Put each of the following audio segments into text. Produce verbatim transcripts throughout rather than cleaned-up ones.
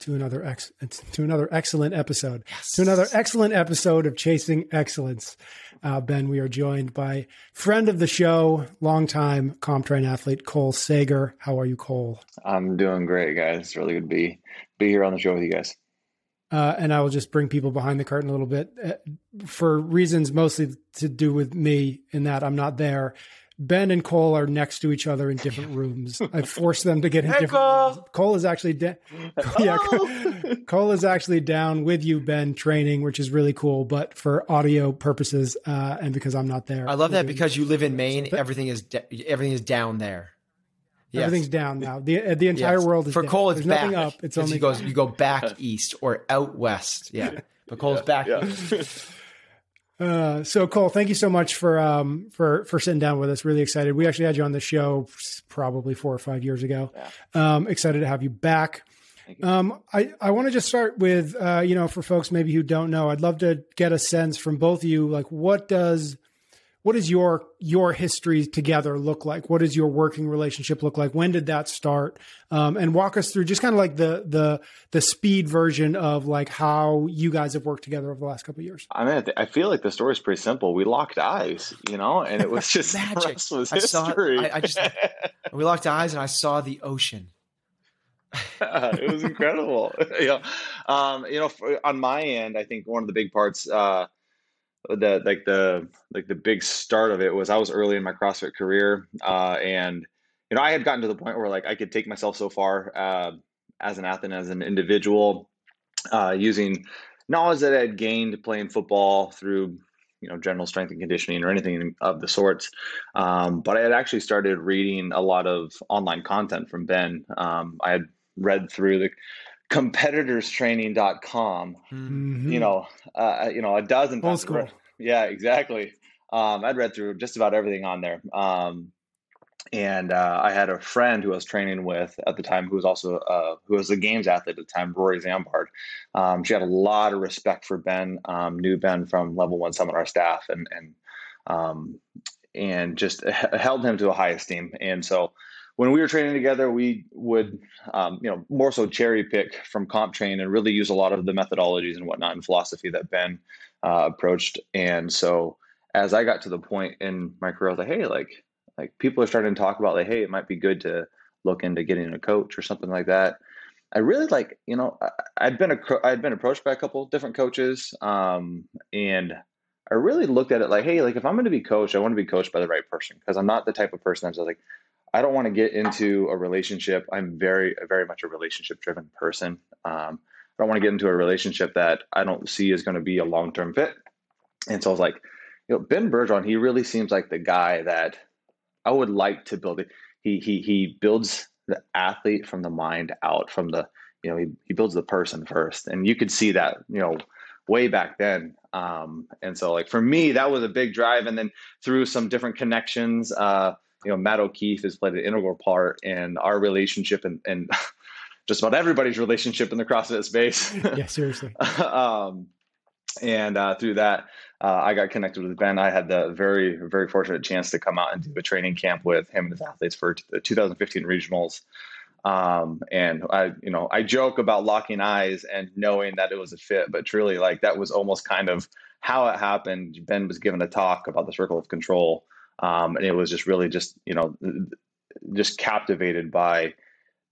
to another ex- to another excellent episode. Yes. To another excellent episode of Chasing Excellence. Uh, Ben, we are joined by friend of the show, longtime CompTrain athlete, Cole Sager. How are you, Cole? I'm doing great, guys. It's really good to be, be here on the show with you guys. Uh, and I will just bring people behind the curtain a little bit uh, for reasons mostly to do with me in that I'm not there. Ben and Cole are next to each other in different rooms. I forced them to get in hey, different Cole. rooms. Cole is actually da- yeah, Cole, Cole is actually down with you, Ben, training, which is really cool. But for audio purposes, uh, and because I'm not there, I love that because you live in Maine. But everything is da- everything is down there. Yes. Everything's down now. The the entire yes. world is for down. Cole. It's There's back. Nothing up. It's only goes, you go back east or out west. Yeah, but Cole's yeah, back. Yeah. East. Uh, so Cole, thank you so much for, um, for, for sitting down with us. Really excited. We actually had you on the show probably four or five years ago. Yeah. Um, excited to have you back. Thank you. Um, I, I want to just start with, uh, you know, for folks maybe who don't know, I'd love to get a sense from both of you, like what does, what does your, your history together look like? What does your working relationship look like? When did that start? Um, and walk us through just kind of like the, the, the speed version of like how you guys have worked together over the last couple of years. I mean, I, th- I feel like the story's pretty simple. We locked eyes, you know, and it was just magic. Was I history. Saw, I, I just, we locked eyes and I saw the ocean. uh, it was incredible. you know, um, you know, for, on my end, I think one of the big parts, uh, the like the like the big start of it was I was early in my CrossFit career, uh, and you know I had gotten to the point where like I could take myself so far uh, as an athlete, as an individual, uh, using knowledge that I had gained playing football through you know general strength and conditioning or anything of the sorts. Um, but I had actually started reading a lot of online content from Ben. Um, I had read through the competitors training dot com, mm-hmm. you know, uh, you know, a dozen times. Yeah, exactly. Um, I'd read through just about everything on there. Um, and, uh, I had a friend who I was training with at the time, who was also, uh, who was a games athlete at the time, Rory Zambard. Um, she had a lot of respect for Ben, um, knew Ben from level one seminar staff and, and, um, and just held him to a high esteem. And so, when we were training together, we would, um, you know, more so cherry pick from CompTrain and really use a lot of the methodologies and whatnot and philosophy that Ben uh, approached. And so, as I got to the point in my career, I was like, "Hey, like, like people are starting to talk about like, hey, it might be good to look into getting a coach or something like that." I really like, you know, I, I'd been a, I'd been approached by a couple different coaches, um, and I really looked at it like, "Hey, like if I'm going to be coached, I want to be coached by the right person because I'm not the type of person that's like." I don't want to get into a relationship. I'm very, very much a relationship-driven person. Um, I don't want to get into a relationship that I don't see is going to be a long-term fit. And so I was like, you know, Ben Bergeron, he really seems like the guy that I would like to build. He he he builds the athlete from the mind out, from the you know he he builds the person first, and you could see that you know way back then. Um, and so like for me, that was a big drive. And then through some different connections. Uh, You know, Matt O'Keefe has played an integral part in our relationship and, and just about everybody's relationship in the CrossFit space. Yeah, seriously. um, and uh, through that, uh, I got connected with Ben. I had the very, very fortunate chance to come out and do a training camp with him and his athletes for the two thousand fifteen regionals. Um, and I, you know, I joke about locking eyes and knowing that it was a fit, but truly, like that was almost kind of how it happened. Ben was given a talk about the circle of control. Um, and it was just really just, you know, just captivated by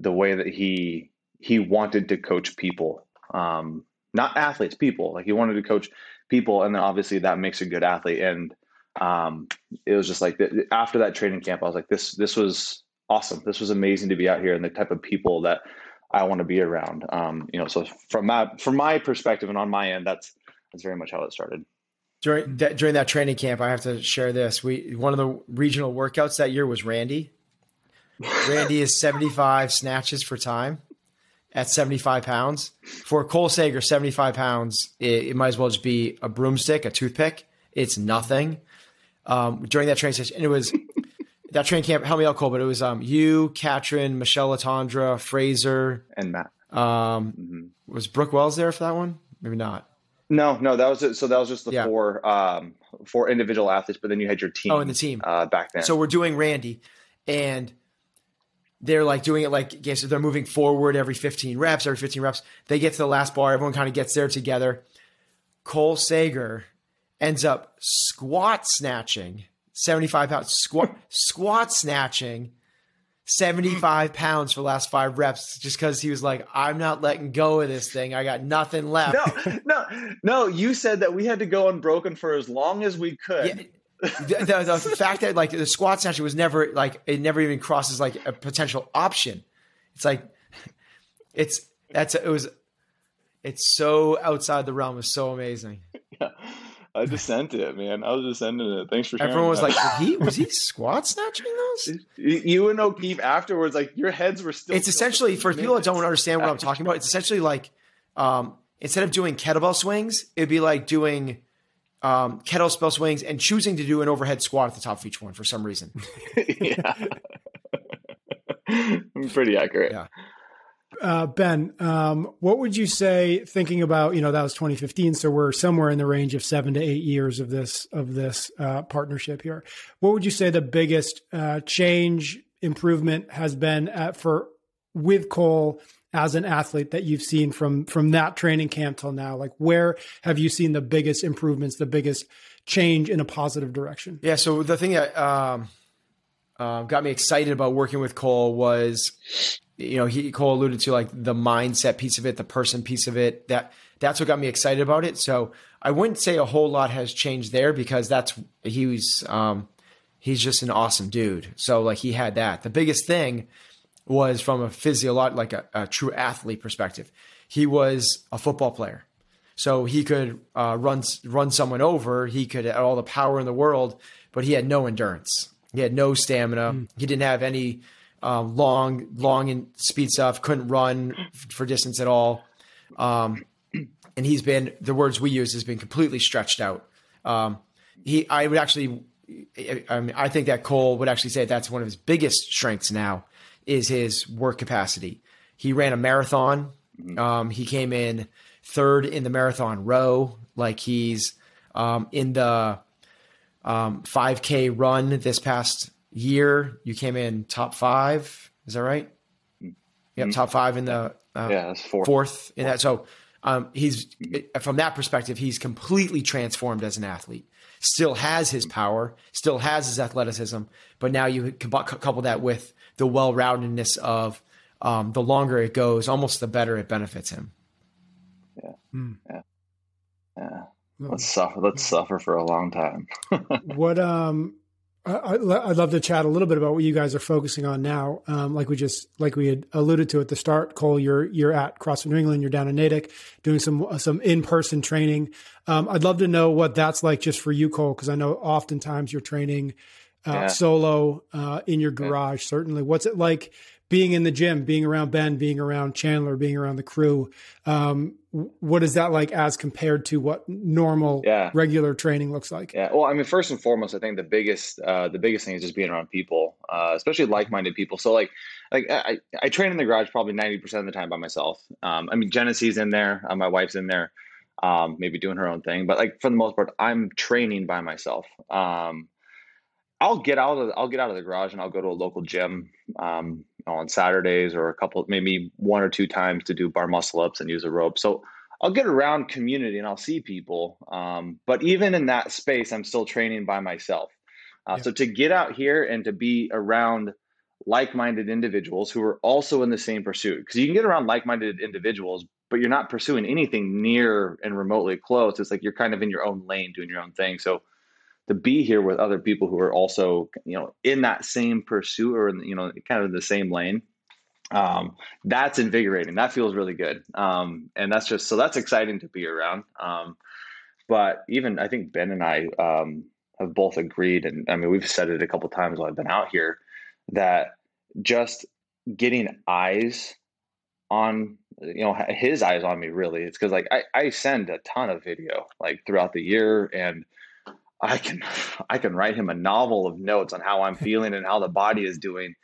the way that he, he wanted to coach people, um, not athletes, people. Like he wanted to coach people. And then obviously that makes a good athlete. And, um, it was just like, the, after that training camp, I was like, this, this was awesome. This was amazing to be out here and the type of people that I want to be around. Um, you know, so from my, from my perspective and on my end, that's, that's very much how it started. During that, during that training camp, I have to share this. We one of the regional workouts that year was Randy. Randy is seventy-five snatches for time. at seventy-five pounds. For Cole Sager, seventy-five pounds, it, it might as well just be a broomstick, a toothpick. It's nothing. Um, during that training session, and it was that training camp, help me out, Cole, but it was um, you, Katrin, Michelle LaTondra, Fraser. And Matt. Um, mm-hmm. Was Brooke Wells there for that one? Maybe not. No, no, that was, so that was just the yeah. four, um, four individual athletes, but then you had your team. Oh, and the team uh, back then. So we're doing Randy, and they're like doing it like, okay, so they're moving forward every fifteen reps, every fifteen reps. They get to the last bar. Everyone kind of gets there together. Cole Sager ends up squat snatching, seventy-five pounds, squat, squat snatching, seventy-five pounds for the last five reps, just because he was like, I'm not letting go of this thing. I got nothing left. No, no, no. You said that we had to go unbroken for as long as we could. Yeah, the, the, the fact that like the squat snatch was never like, it never even crosses like a potential option. It's like, it's, that's, it was, it's so outside the realm. It's so amazing. Yeah. I just sent it, man. I was just sending it. Thanks for sharing. Everyone was that. like, he, was he squat snatching those? You and O'Keefe afterwards, like your heads were still. It's essentially, for people that don't understand what I'm talking about, it's essentially like um, instead of doing kettlebell swings, it'd be like doing um, kettlebell swings and choosing to do an overhead squat at the top of each one for some reason. Yeah. Pretty accurate. Yeah. Uh, Ben, um, what would you say, thinking about, you know, that was twenty fifteen. So we're somewhere in the range of seven to eight years of this, of this uh, partnership here. What would you say the biggest uh, change, improvement has been at, for, with Cole as an athlete that you've seen from, from that training camp till now? Like, where have you seen the biggest improvements, the biggest change in a positive direction? Yeah. So the thing that um, uh, got me excited about working with Cole was, you know, he, Cole alluded to like the mindset piece of it, the person piece of it, that that's what got me excited about it. So I wouldn't say a whole lot has changed there, because that's, he was, um, he's just an awesome dude. So like he had that. The biggest thing was from a physiological, like a, a true athlete perspective. He was a football player. So he could uh, run, run someone over. He could have all the power in the world, but he had no endurance. He had no stamina. Mm. He didn't have any, Um, long, long and speed stuff, couldn't run f- for distance at all. Um, and he's been, the words we use has been completely stretched out. Um, he, I would actually, I mean, I think that Cole would actually say that's one of his biggest strengths now is his work capacity. He ran a marathon. Um, he came in third in the marathon row. Like he's um, in the um, five K run this past year, you came in top five. Is that right? Yep. Mm-hmm. Top five in the uh, yeah, that's fourth. fourth in that. So um, he's, mm-hmm. from that perspective, he's completely transformed as an athlete, still has his power, still has his athleticism, but now you can couple that with the well-roundedness of um, the longer it goes, almost the better it benefits him. Yeah. Mm. Yeah. Yeah. Let's suffer. Let's suffer for a long time. What, um, I'd love to chat a little bit about what you guys are focusing on now. Um, like we just, like we had alluded to at the start, Cole, you're, you're at CrossFit New England, you're down in Natick doing some, some in-person training. Um, I'd love to know what that's like just for you, Cole, because I know oftentimes you're training uh, yeah. solo uh, in your garage. Yeah. Certainly. What's it like being in the gym, being around Ben, being around Chandler, being around the crew? Um, what is that like as compared to what normal yeah. regular training looks like? Yeah. Well, I mean, first and foremost, I think the biggest, uh, the biggest thing is just being around people, uh, especially like-minded people. So like, like I, I train in the garage probably ninety percent of the time by myself. Um, I mean, Genesee's in there, uh, my wife's in there, um, maybe doing her own thing, but like for the most part, I'm training by myself. Um, I'll get out of, I'll get out of the garage and I'll go to a local gym, um, on Saturdays or a couple, maybe one or two times to do bar muscle ups and use a rope. So I'll get around community and I'll see people. Um, but even in that space, I'm still training by myself. Uh, yeah. So to get out here and to be around like-minded individuals who are also in the same pursuit, because you can get around like-minded individuals, but you're not pursuing anything near and remotely close. It's like, you're kind of in your own lane doing your own thing. So to be here with other people who are also, you know, in that same pursuit or, you know, kind of in the same lane, um, that's invigorating. That feels really good. Um, and that's just, so that's exciting to be around. Um, but even I think Ben and I um, have both agreed. And I mean, we've said it a couple of times while I've been out here that just getting eyes on, you know, his eyes on me, really. It's because, like, I, I send a ton of video, like, throughout the year, and I can, I can write him a novel of notes on how I'm feeling and how the body is doing.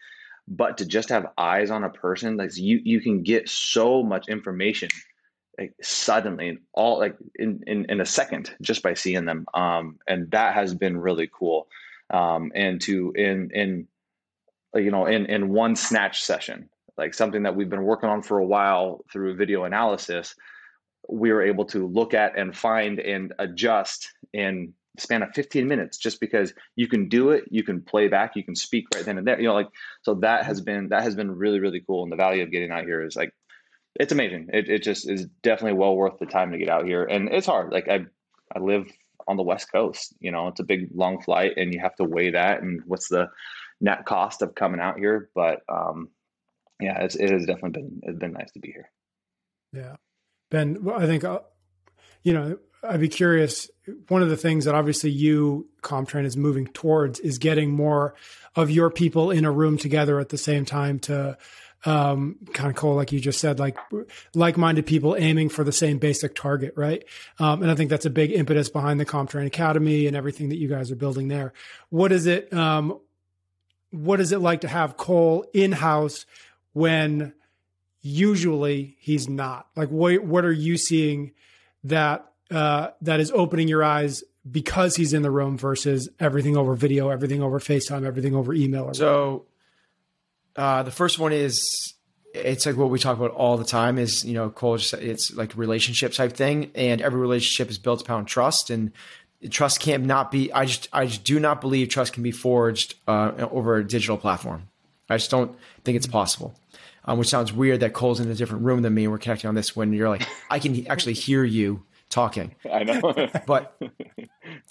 But to just have eyes on a person, like, you, you can get so much information, like, suddenly, and all, like, in, in, in a second, just by seeing them. Um, and that has been really cool. Um, and to, in, in, you know, in, in one snatch session, like something that we've been working on for a while through video analysis, we were able to look at and find and adjust in the span of fifteen minutes, just because you can do it, you can play back, you can speak right then and there, you know, like, so that has been, that has been really, really cool. And the value of getting out here is, like, it's amazing. It, it just is definitely well worth the time to get out here. And it's hard. Like, I, I live on the West Coast, you know, it's a big long flight, and you have to weigh that and what's the net cost of coming out here. But, um, yeah, it's, it has definitely been, it's been nice to be here. Yeah. Ben, well, I think, uh, you know, I'd be curious, one of the things that obviously you, CompTrain, is moving towards is getting more of your people in a room together at the same time to um, kind of, Cole, like you just said, like like-minded people aiming for the same basic target, right? Um, and I think that's a big impetus behind the CompTrain Academy and everything that you guys are building there. What is it, um, what is it like to have Cole in-house when usually he's not? Like, what, what are you seeing that uh, that is opening your eyes because he's in the room versus everything over video, everything over FaceTime, everything over email? Or so uh, the first one is, it's like what we talk about all the time is, you know, Cole, just, it's like relationship type thing. And every relationship is built upon trust, and trust can't not be, I just, I just do not believe trust can be forged uh, over a digital platform. I just don't think it's possible. Um, which sounds weird that Cole's in a different room than me and we're connecting on this, when you're like, I can he- actually hear you talking. I know. But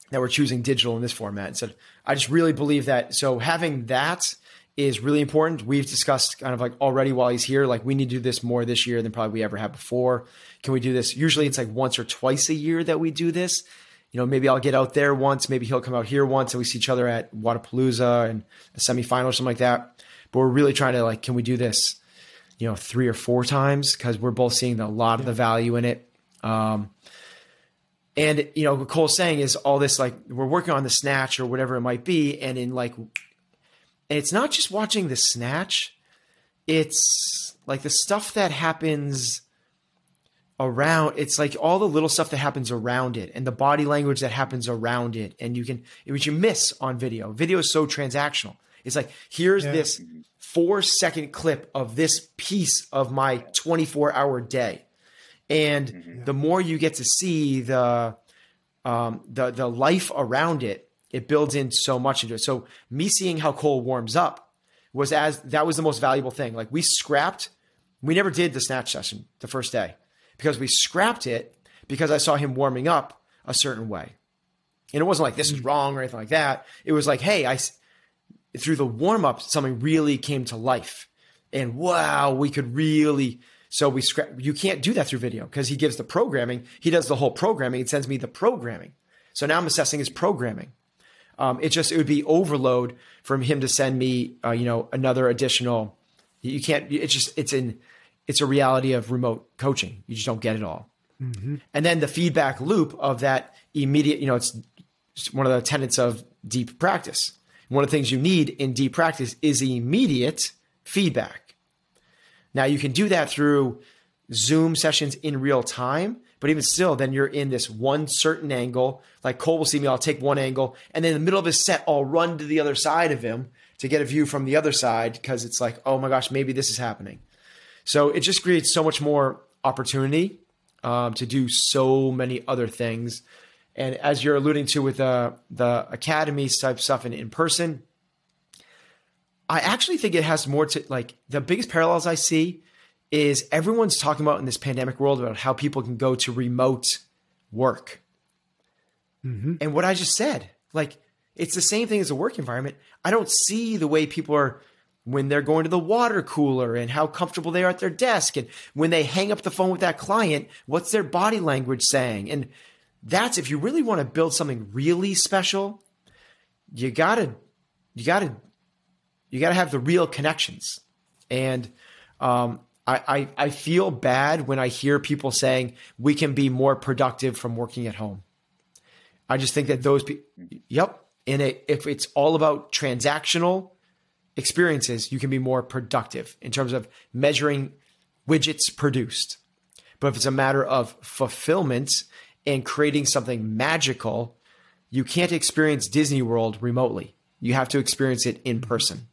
that we're choosing digital in this format. So I just really believe that. So having that is really important. We've discussed kind of like already while he's here, like, we need to do this more this year than probably we ever have before. Can we do this? Usually it's like once or twice a year that we do this. You know, maybe I'll get out there once, maybe he'll come out here once, and we see each other at Wadapalooza and a semifinal or something like that. But we're really trying to, like, can we do this, you know, three or four times? Cause we're both seeing a lot of the value in it. Um, and you know, what Cole's saying is all this, like, we're working on the snatch or whatever it might be. And in like, and it's not just watching the snatch, it's like the stuff that happens around, it's like all the little stuff that happens around it and the body language that happens around it. And you can, which you miss on video. Video is so transactional. It's like, here's yeah. this four second clip of this piece of my twenty-four hour day. And mm-hmm. the more you get to see the, um, the, the life around it, it builds in so much into it. So me seeing how Cole warms up was as, that was the most valuable thing. Like, we scrapped, we never did the snatch session the first day because we scrapped it because I saw him warming up a certain way. And it wasn't like, this is wrong or anything like that. It was like, hey, I, through the warm-up, something really came to life, and wow, we could really, so we scrap, you can't do that through video because he gives the programming. He does the whole programming. It sends me the programming. So now I'm assessing his programming. Um, it just, it would be overload from him to send me, uh, you know, another additional, you can't, it's just, it's in, it's a reality of remote coaching. You just don't get it all. Mm-hmm. And then the feedback loop of that immediate, you know, it's one of the tenets of deep practice. One of the things you need in deep practice is immediate feedback. Now, you can do that through Zoom sessions in real time, but even still, then you're in this one certain angle. Like, Cole will see me, I'll take one angle, and then in the middle of his set, I'll run to the other side of him to get a view from the other side because it's like, oh my gosh, maybe this is happening. So it just creates so much more opportunity um, to do so many other things. And as you're alluding to with uh, the academy type stuff and in person, I actually think it has more to, like, the biggest parallels I see is everyone's talking about in this pandemic world about how people can go to remote work. Mm-hmm. And what I just said, like, it's the same thing as a work environment. I don't see the way people are when they're going to the water cooler and how comfortable they are at their desk. And when they hang up the phone with that client, what's their body language saying? And that's, if you really want to build something really special, you gotta, you gotta, you gotta have the real connections. And um, I, I, I feel bad when I hear people saying we can be more productive from working at home. I just think that those people, yep. And it, if it's all about transactional experiences, you can be more productive in terms of measuring widgets produced. But if it's a matter of fulfillment and creating something magical, you can't experience Disney World remotely. You have to experience it in person.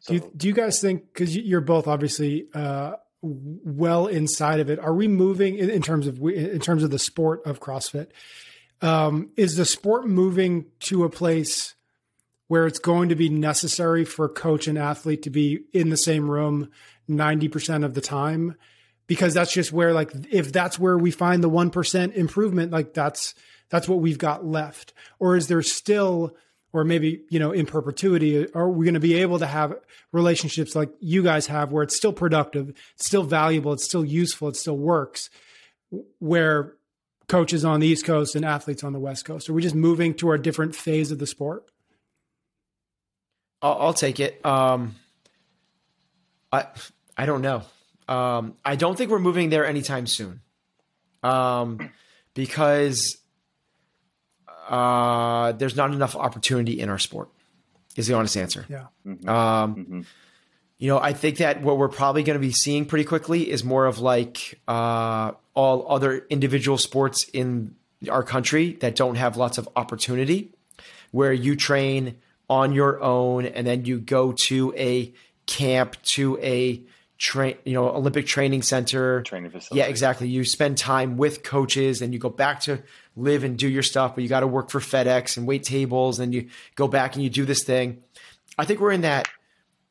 So, do, you, do you guys think, because you're both obviously uh, well inside of it, are we moving in, in terms of in terms of the sport of CrossFit? Um, is the sport moving to a place where it's going to be necessary for coach and athlete to be in the same room ninety percent of the time? Because that's just where, like, if that's where we find the one percent improvement, like that's that's what we've got left. Or is there still, or maybe, you know, in perpetuity, are we going to be able to have relationships like you guys have where it's still productive, it's still valuable, it's still useful, it still works, where coaches on the East Coast and athletes on the West Coast? Are we just moving to a different phase of the sport? I'll, I'll take it. Um, I I don't know. Um, I don't think we're moving there anytime soon, um, because uh, there's not enough opportunity in our sport is the honest answer. Yeah. Mm-hmm. Um, mm-hmm. You know, I think that what we're probably going to be seeing pretty quickly is more of like uh, all other individual sports in our country that don't have lots of opportunity, where you train on your own and then you go to a camp, to a train, you know, Olympic training center. Training facility. Yeah, exactly. You spend time with coaches and you go back to live and do your stuff, but you got to work for FedEx and wait tables and you go back and you do this thing. I think we're in that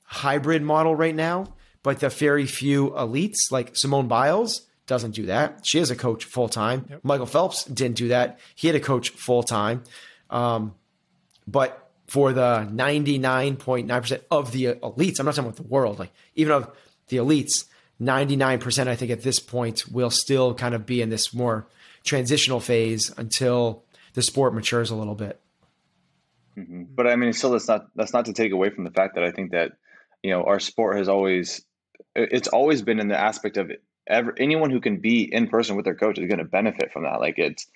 hybrid model right now, but the very few elites, like Simone Biles doesn't do that. She has a coach full time. Yep. Michael Phelps didn't do that. He had a coach full time. Um, but for the ninety-nine point nine percent of the elites, I'm not talking about the world, like even of the elites, ninety-nine percent, I think at this point will still kind of be in this more transitional phase until the sport matures a little bit. Mm-hmm. But I mean, still, that's not, that's not to take away from the fact that I think that, you know, our sport has always, it's always been in the aspect of ever, anyone who can be in person with their coach is going to benefit from that. Like it's,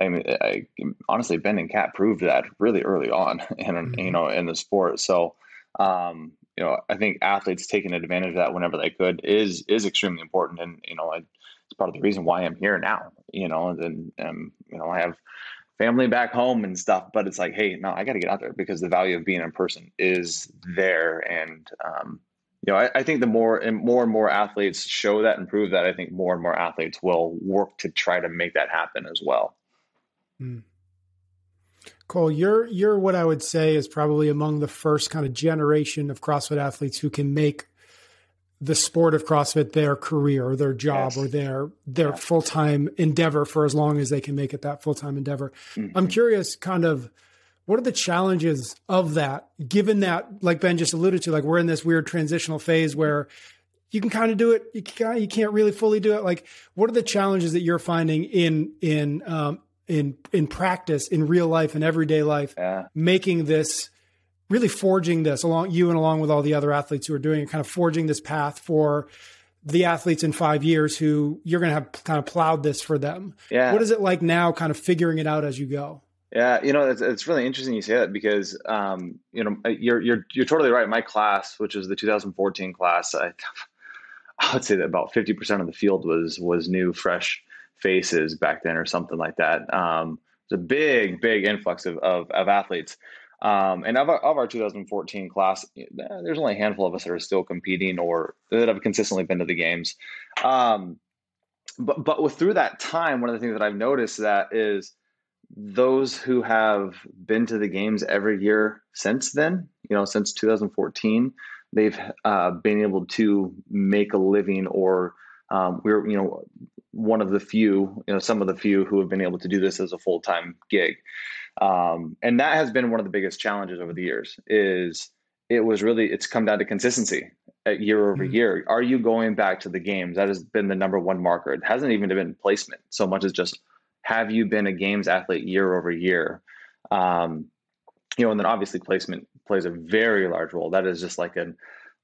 I mean, I, honestly, Ben and Kat proved that really early on in, mm-hmm. you know, in the sport. So, um, you know, I think athletes taking advantage of that whenever they could is, is extremely important. And, you know, I, it's part of the reason why I'm here now, you know, and, um, you know, I have family back home and stuff, but it's like, hey, no, I got to get out there because the value of being in person is there. And, um, you know, I, I think the more and more and more athletes show that and prove that, I think more and more athletes will work to try to make that happen as well. Hmm. Cole, you're, you're what I would say is probably among the first kind of generation of CrossFit athletes who can make the sport of CrossFit their career or their job yes. or their, their yeah. full-time endeavor for as long as they can make it that full-time endeavor. Mm-hmm. I'm curious kind of what are the challenges of that, given that, like Ben just alluded to, like we're in this weird transitional phase where you can kind of do it. You can't, you can't really fully do it. Like what are the challenges that you're finding in, in, um, in, in practice, in real life, in everyday life, yeah. making this, really forging this along you and along with all the other athletes who are doing it, kind of forging this path for the athletes in five years who you're going to have kind of plowed this for them. Yeah. What is it like now kind of figuring it out as you go? Yeah. You know, it's, it's really interesting you say that because, um, you know, you're, you're, you're totally right. My class, which is the two thousand fourteen class, I, I would say that about fifty percent of the field was, was new, fresh faces back then or something like that. Um, it's a big, big influx of, of, of athletes. Um, and of our, of our two thousand fourteen class, there's only a handful of us that are still competing or that have consistently been to the games. Um, but, but with through that time, one of the things that I've noticed that is those who have been to the games every year since then, you know, since two thousand fourteen, they've, uh, been able to make a living or, um, we're, you know, one of the few, you know, some of the few who have been able to do this as a full-time gig. Um, and that has been one of the biggest challenges over the years is it was really, it's come down to consistency at year over mm-hmm. year. Are you going back to the games? That has been the number one marker. It hasn't even been placement so much as just, have you been a games athlete year over year? Um, you know, and then obviously placement plays a very large role. That is just like an,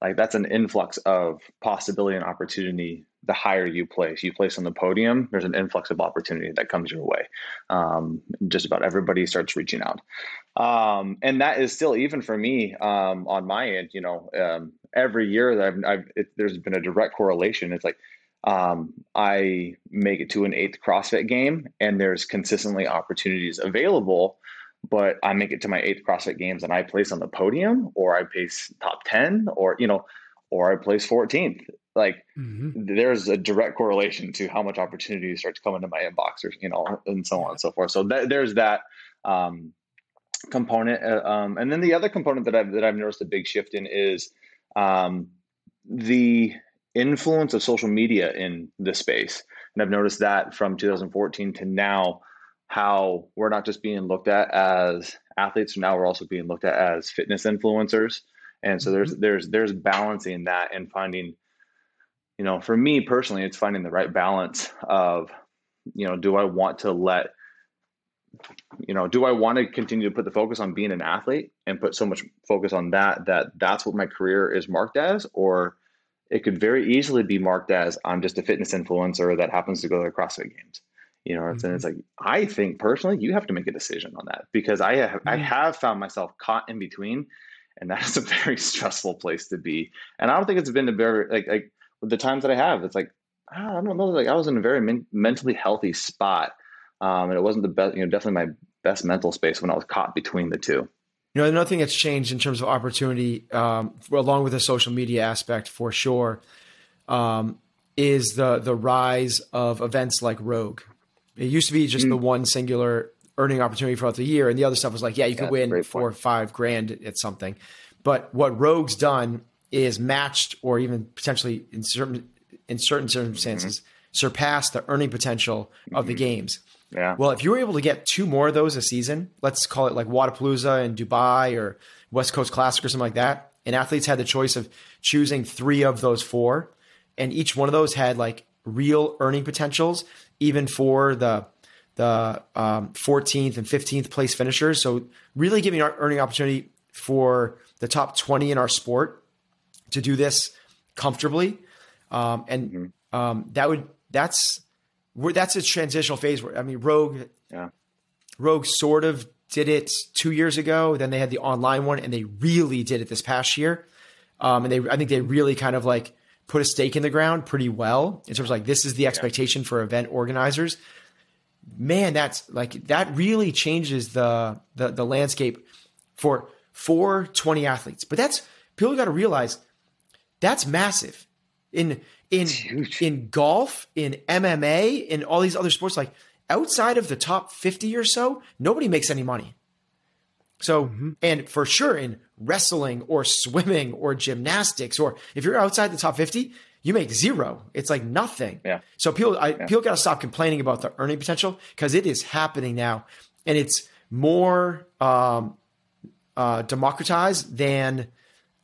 like that's an influx of possibility and opportunity. The higher you place, you place on the podium, there's an influx of opportunity that comes your way. Um, just about everybody starts reaching out. Um, and that is still, even for me, um, on my end, you know, um, every year that I've, I've it, there's been a direct correlation. It's like, um, I make it to an eighth CrossFit game and there's consistently opportunities available, but I make it to my eighth CrossFit games and I place on the podium, or I place top ten, or, you know, or I place fourteenth. Like mm-hmm. there's a direct correlation to how much opportunity starts coming to my inbox, or, you know, and so on and so forth. So th- there's that, um, component. Uh, um, and then the other component that I've, that I've noticed a big shift in is, um, the influence of social media in the space. And I've noticed that from two thousand fourteen to now, how we're not just being looked at as athletes. Now we're also being looked at as fitness influencers. And so mm-hmm. there's, there's, there's balancing that and finding, you know, for me personally, it's finding the right balance of, you know, do I want to let, you know, do I want to continue to put the focus on being an athlete and put so much focus on that, that that's what my career is marked as, or it could very easily be marked as I'm just a fitness influencer that happens to go to the CrossFit games. You know, mm-hmm. and it's like, I think personally, you have to make a decision on that, because I have, mm-hmm. I have found myself caught in between, and that's a very stressful place to be. And I don't think it's been a very, like, like, the times that I have, it's like, I don't know, like I was in a very men- mentally healthy spot. Um, and it wasn't the best, you know, definitely my best mental space when I was caught between the two. You know, another thing that's changed in terms of opportunity, um, for, along with the social media aspect for sure, um, is the, the rise of events like Rogue. It used to be just mm-hmm. the one singular earning opportunity throughout the year. And the other stuff was like, yeah, you yeah, could win four point. or five grand at something. But what Rogue's done is matched, or even potentially in certain in certain circumstances, mm-hmm. surpass the earning potential of mm-hmm. the games. Yeah. Well, if you were able to get two more of those a season, let's call it like Wadapalooza and Dubai or West Coast Classic or something like that, and athletes had the choice of choosing three of those four, and each one of those had like real earning potentials, even for the the um, fourteenth and fifteenth place finishers. So really giving our earning opportunity for the top twenty in our sport to do this comfortably. Um, and mm-hmm. um, that would, that's, we're, that's a transitional phase where, I mean, Rogue, yeah. Rogue sort of did it two years ago. Then they had the online one, and they really did it this past year. Um, and they, I think they really kind of like put a stake in the ground pretty well in terms of like, this is the expectation yeah. for event organizers, man. That's like, that really changes the, the, the landscape for, for twenty athletes. But that's, people got to realize, that's massive in, in, in golf, in M M A, in all these other sports. Like outside of the top fifty or so, nobody makes any money. So, mm-hmm. and for sure in wrestling or swimming or gymnastics, or if you're outside the top fifty, you make zero. It's like nothing. Yeah. So people, I, yeah. people got to stop complaining about the earning potential, because it is happening now, and it's more, um, uh, democratized than,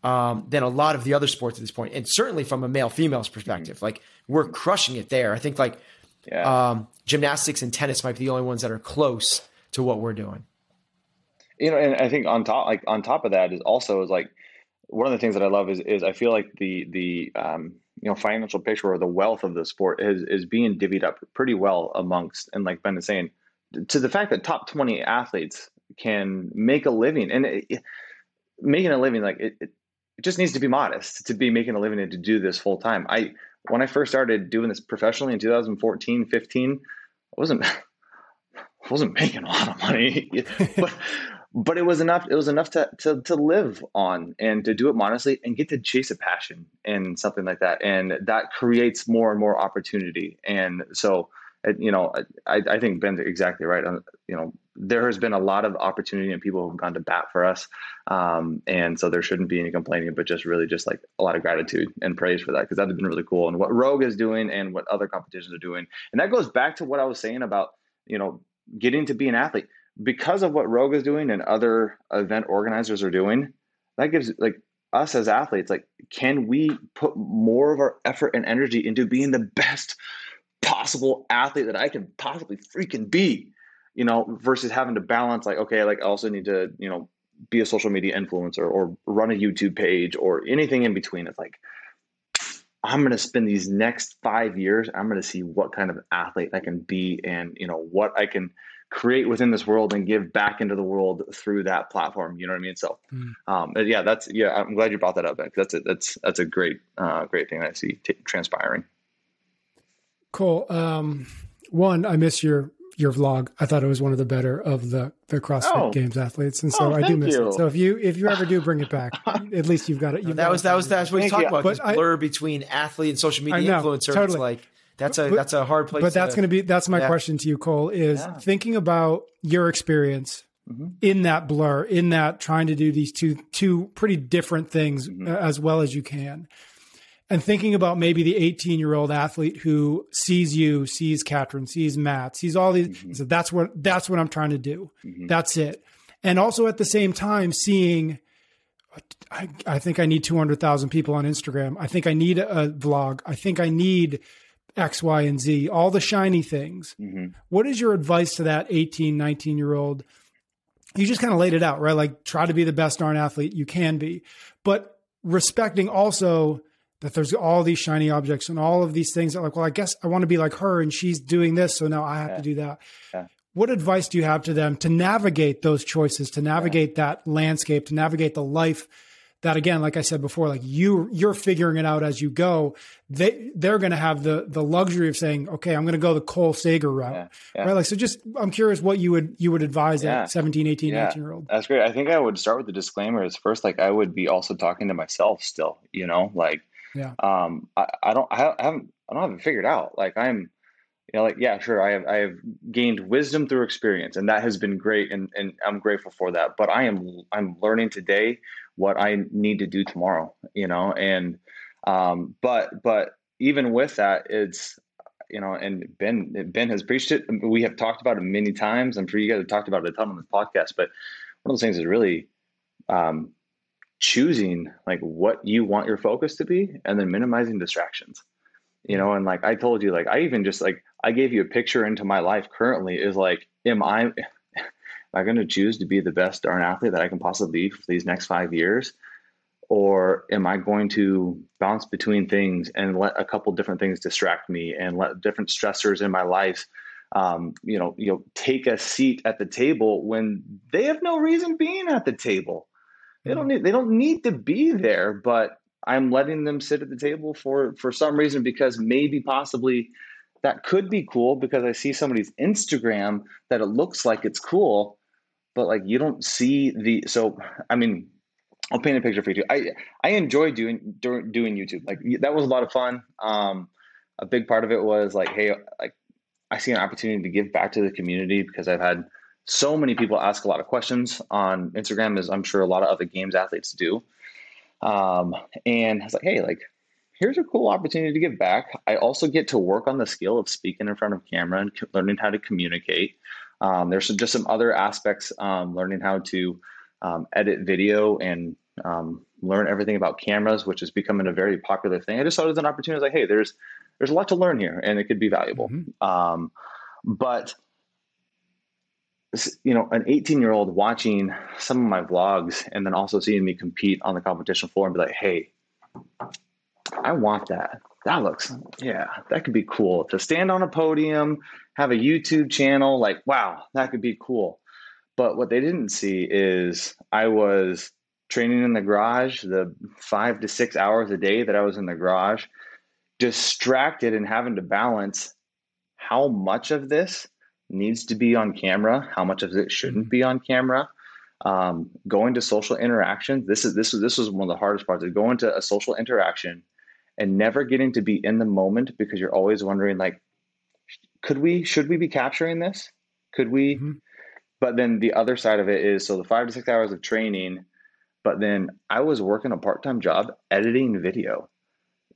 Um, than a lot of the other sports at this point. And certainly from a male female's perspective, like we're crushing it there. I think like yeah. um, gymnastics and tennis might be the only ones that are close to what we're doing. You know, and I think on top, like on top of that is also is like, one of the things that I love is, is I feel like the, the um, you know, financial picture or the wealth of the sport is, is being divvied up pretty well amongst, and like Ben is saying, to the fact that top twenty athletes can make a living, and it, it, making a living, like it, it It just needs to be modest to be making a living and to do this full time. I, when I first started doing this professionally in two thousand fourteen, fifteen, I wasn't, I wasn't making a lot of money, but, but it was enough. It was enough to, to, to live on and to do it modestly and get to chase a passion and something like that. And that creates more and more opportunity. And so, you know, I, I think Ben's exactly right. You know, there has been a lot of opportunity and people who've gone to bat for us. Um, and so there shouldn't be any complaining, but just really just like a lot of gratitude and praise for that, because that's been really cool. And what Rogue is doing and what other competitions are doing. And that goes back to what I was saying about, you know, getting to be an athlete. Because of what Rogue is doing and other event organizers are doing, that gives like us as athletes, like, can we put more of our effort and energy into being the best possible athlete that I can possibly freaking be, you know, versus having to balance like, okay, like I also need to, you know, be a social media influencer or run a YouTube page or anything in between. It's like, I'm going to spend these next five years. I'm going to see what kind of athlete I can be and, you know, what I can create within this world and give back into the world through that platform. You know what I mean? So, mm. um, yeah, that's, yeah, I'm glad you brought that up. That's a, that's, that's a great, uh, great thing that I see t- transpiring. Cool. Um, one, I miss your, your vlog. I thought it was one of the better of the, the CrossFit oh. Games athletes. And so oh, I do miss you. it. So if you, if you ever do bring it back, at least you've got it. You've that, got was, it. that was, that was, that's what we talked about. But I, blur between athlete and social media know, influencer. Totally. It's like, that's a, but, that's a hard place. But to, that's going to be, that's my yeah. question to you, Cole, is yeah. thinking about your experience mm-hmm. in that blur, in that trying to do these two, two pretty different things mm-hmm. as well as you can. And thinking about maybe the eighteen-year-old athlete who sees you, sees Katrin, sees Matt, sees all these. Mm-hmm. So that's what that's what I'm trying to do. Mm-hmm. That's it. And also at the same time, seeing, I, I think I need two hundred thousand people on Instagram. I think I need a vlog. I think I need X, Y, and Z, all the shiny things. Mm-hmm. What is your advice to that eighteen, nineteen-year-old? You just kind of laid it out, right? Like, try to be the best darn athlete you can be. But respecting also that there's all these shiny objects and all of these things that, like, well, I guess I want to be like her and she's doing this. So now I have yeah. to do that. Yeah. What advice do you have to them to navigate those choices, to navigate yeah. that landscape, to navigate the life that, again, like I said before, like you, you're figuring it out as you go. They, they're going to have the the luxury of saying, okay, I'm going to go the Cole Sager route. Yeah. Yeah. Right. Like, so just, I'm curious what you would, you would advise yeah. that seventeen, eighteen, yeah. nineteen year old. That's great. I think I would start with the disclaimers first. Like, I would be also talking to myself still, you know, like, Yeah. Um, I, I don't, I haven't, I don't have it figured out. Like, I'm, you know, like, yeah, sure. I have, I have gained wisdom through experience, and that has been great. And, and I'm grateful for that, but I am, I'm learning today what I need to do tomorrow, you know? And, um, but, but even with that, it's, you know, and Ben, Ben has preached it. We have talked about it many times. I'm sure you guys have talked about it a ton on this podcast, but one of those things is really, um, choosing like what you want your focus to be, and then minimizing distractions, you know? And like, I told you, like, I even just like, I gave you a picture into my life currently is like, am I, am I going to choose to be the best darn athlete that I can possibly be for these next five years? Or am I going to bounce between things and let a couple different things distract me and let different stressors in my life, um, you know, you know, take a seat at the table when they have no reason being at the table. They don't need, they don't need to be there, but I'm letting them sit at the table for, for some reason, because maybe possibly that could be cool because I see somebody's Instagram that it looks like it's cool, but like you don't see the, so, I mean, I'll paint a picture for you. I, I enjoy doing, doing YouTube. Like that was a lot of fun. Um, a big part of it was like, hey, like I see an opportunity to give back to the community because I've had so many people ask a lot of questions on Instagram, as I'm sure a lot of other games athletes do. Um, and I was like, hey, like, here's a cool opportunity to give back. I also get to work on the skill of speaking in front of camera and co- learning how to communicate. Um, there's some, just some other aspects, um, learning how to um, edit video and um, learn everything about cameras, which is becoming a very popular thing. I just saw it as an opportunity. I was like, hey, there's, there's a lot to learn here and it could be valuable. Mm-hmm. Um, but you know, an eighteen year old watching some of my vlogs and then also seeing me compete on the competition floor and be like, hey, I want that. That looks, yeah, that could be cool to stand on a podium, have a YouTube channel. Like, wow, that could be cool. But what they didn't see is I was training in the garage, the five to six hours a day that I was in the garage, distracted and having to balance how much of this needs to be on camera, how much of it shouldn't be on camera. Um, going to social interactions. This is this is this was one of the hardest parts, is going to a social interaction and never getting to be in the moment because you're always wondering, like, could we, should we be capturing this? Could we? Mm-hmm. But then the other side of it is, so the five to six hours of training, but then I was working a part-time job editing video,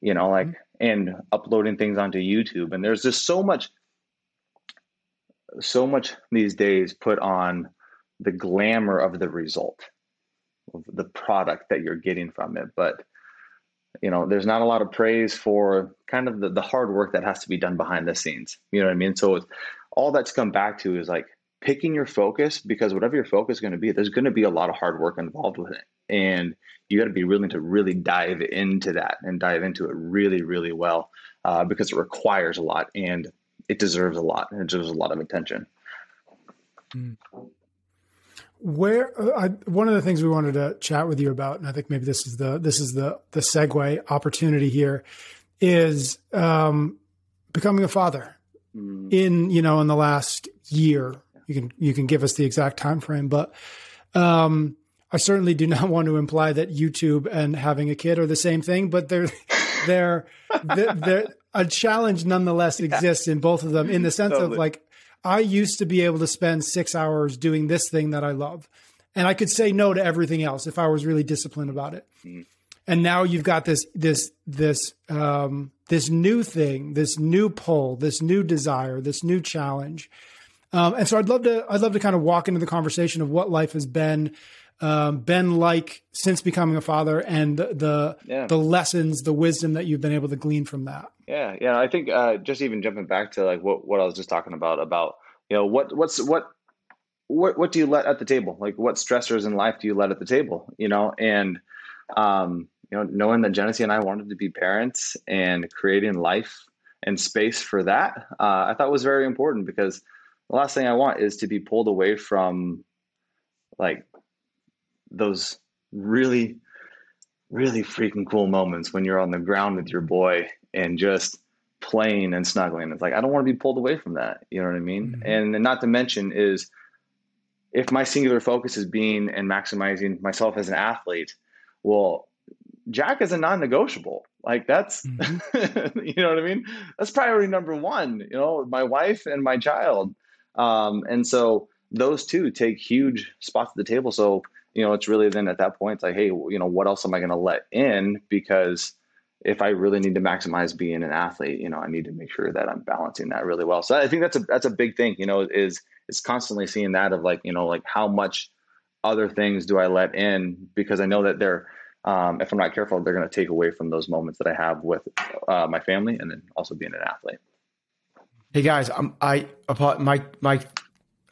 you know, like, mm-hmm. and uploading things onto YouTube. And there's just so much so much these days put on the glamour of the result, of the product that you're getting from it. But, you know, there's not a lot of praise for kind of the, the hard work that has to be done behind the scenes. You know what I mean? So it's, all that's come back to is like, picking your focus, because whatever your focus is going to be, there's going to be a lot of hard work involved with it. And you got to be willing to really dive into that and dive into it really, really well, uh, because it requires a lot and it deserves a lot and it deserves a lot of attention. Mm. Where uh, I, one of the things we wanted to chat with you about, and I think maybe this is the this is the the segue opportunity here, is um, becoming a father. Mm. In you know in the last year, you can you can give us the exact time frame, but um, I certainly do not want to imply that YouTube and having a kid are the same thing, but they're they're, they're, they're a challenge nonetheless exists yeah. in both of them, in the sense totally. Of like. I used to be able to spend six hours doing this thing that I love, and I could say no to everything else if I was really disciplined about it. Mm. And now you've got this, this, this, um, this new thing, this new pull, this new desire, this new challenge. Um, and so I'd love to, I'd love to kind of walk into the conversation of what life has been, um, been like since becoming a father, and the, the, yeah. the lessons, the wisdom that you've been able to glean from that. Yeah. Yeah. I think, uh, just even jumping back to like what, what I was just talking about, about, you know, what, what's, what, what, what do you let at the table? Like what stressors in life do you let at the table, you know? And, um, you know, knowing that Genesee and I wanted to be parents and creating life and space for that, uh, I thought was very important, because the last thing I want is to be pulled away from like those really, really freaking cool moments when you're on the ground with your boy and just playing and snuggling. It's like, I don't want to be pulled away from that. You know what I mean? Mm-hmm. And, and not to mention is, if my singular focus is being and maximizing myself as an athlete, well, Jack is a non-negotiable. Like that's, mm-hmm. you know what I mean? That's priority number one, you know, my wife and my child. Um, and so those two take huge spots at the table. So, you know, it's really then at that point, it's like, hey, you know, what else am I going to let in? Because if I really need to maximize being an athlete, you know, I need to make sure that I'm balancing that really well. So I think that's a, that's a big thing, you know, is, is constantly seeing that of like, you know, like how much other things do I let in? Because I know that they're, um, if I'm not careful, they're going to take away from those moments that I have with uh, my family, and then also being an athlete. Hey guys, I'm, I, my, my